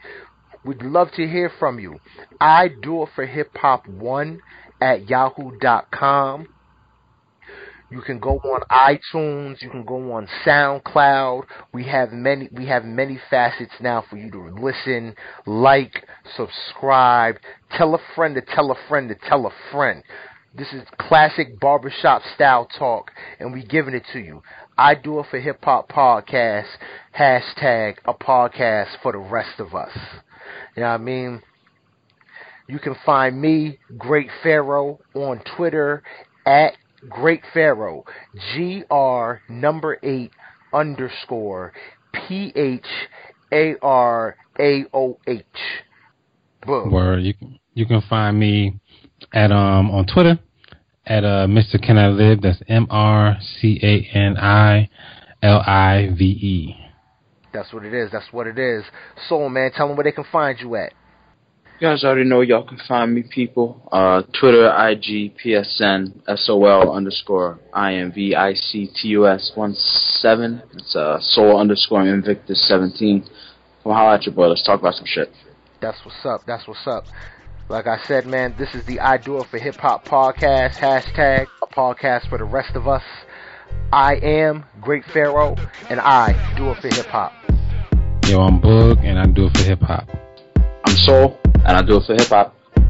We'd love to hear from you. I do it for hiphop1@yahoo.com. You can go on iTunes. You can go on SoundCloud. We have many facets now for you to listen, like, subscribe, tell a friend to tell a friend to tell a friend. This is classic barbershop style talk, and we giving it to you. I do it for hip hop podcast. # a podcast for the rest of us. You know what I mean? You can find me, Great Pharaoh, on Twitter at Great Pharaoh, GR8_PHARAOH. Word. You can find me at on Twitter at Mr. Can I Live. That's MrCanilive. That's what it is. That's what it is. Soul, man, tell them where they can find you at. You guys already know y'all can find me, people. Twitter, IG, PSN, SOL _ INVICTUS17. It's Soul _ Invictus17. Come holler at your boy. Let's talk about some shit. That's what's up. That's what's up. Like I said, man, this is the I Do It for Hip Hop podcast. # a podcast for the rest of us. I am Great Pharaoh, and I do it for hip hop. Yo, I'm Boog, and I do it for hip hop. I'm Soul, and I do it for hip hop. The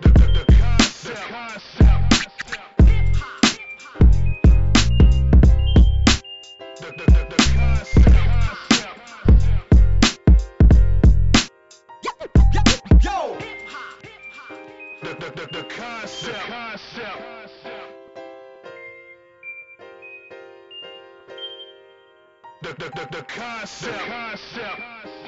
concept. The concept. The concept. The concept. The concept.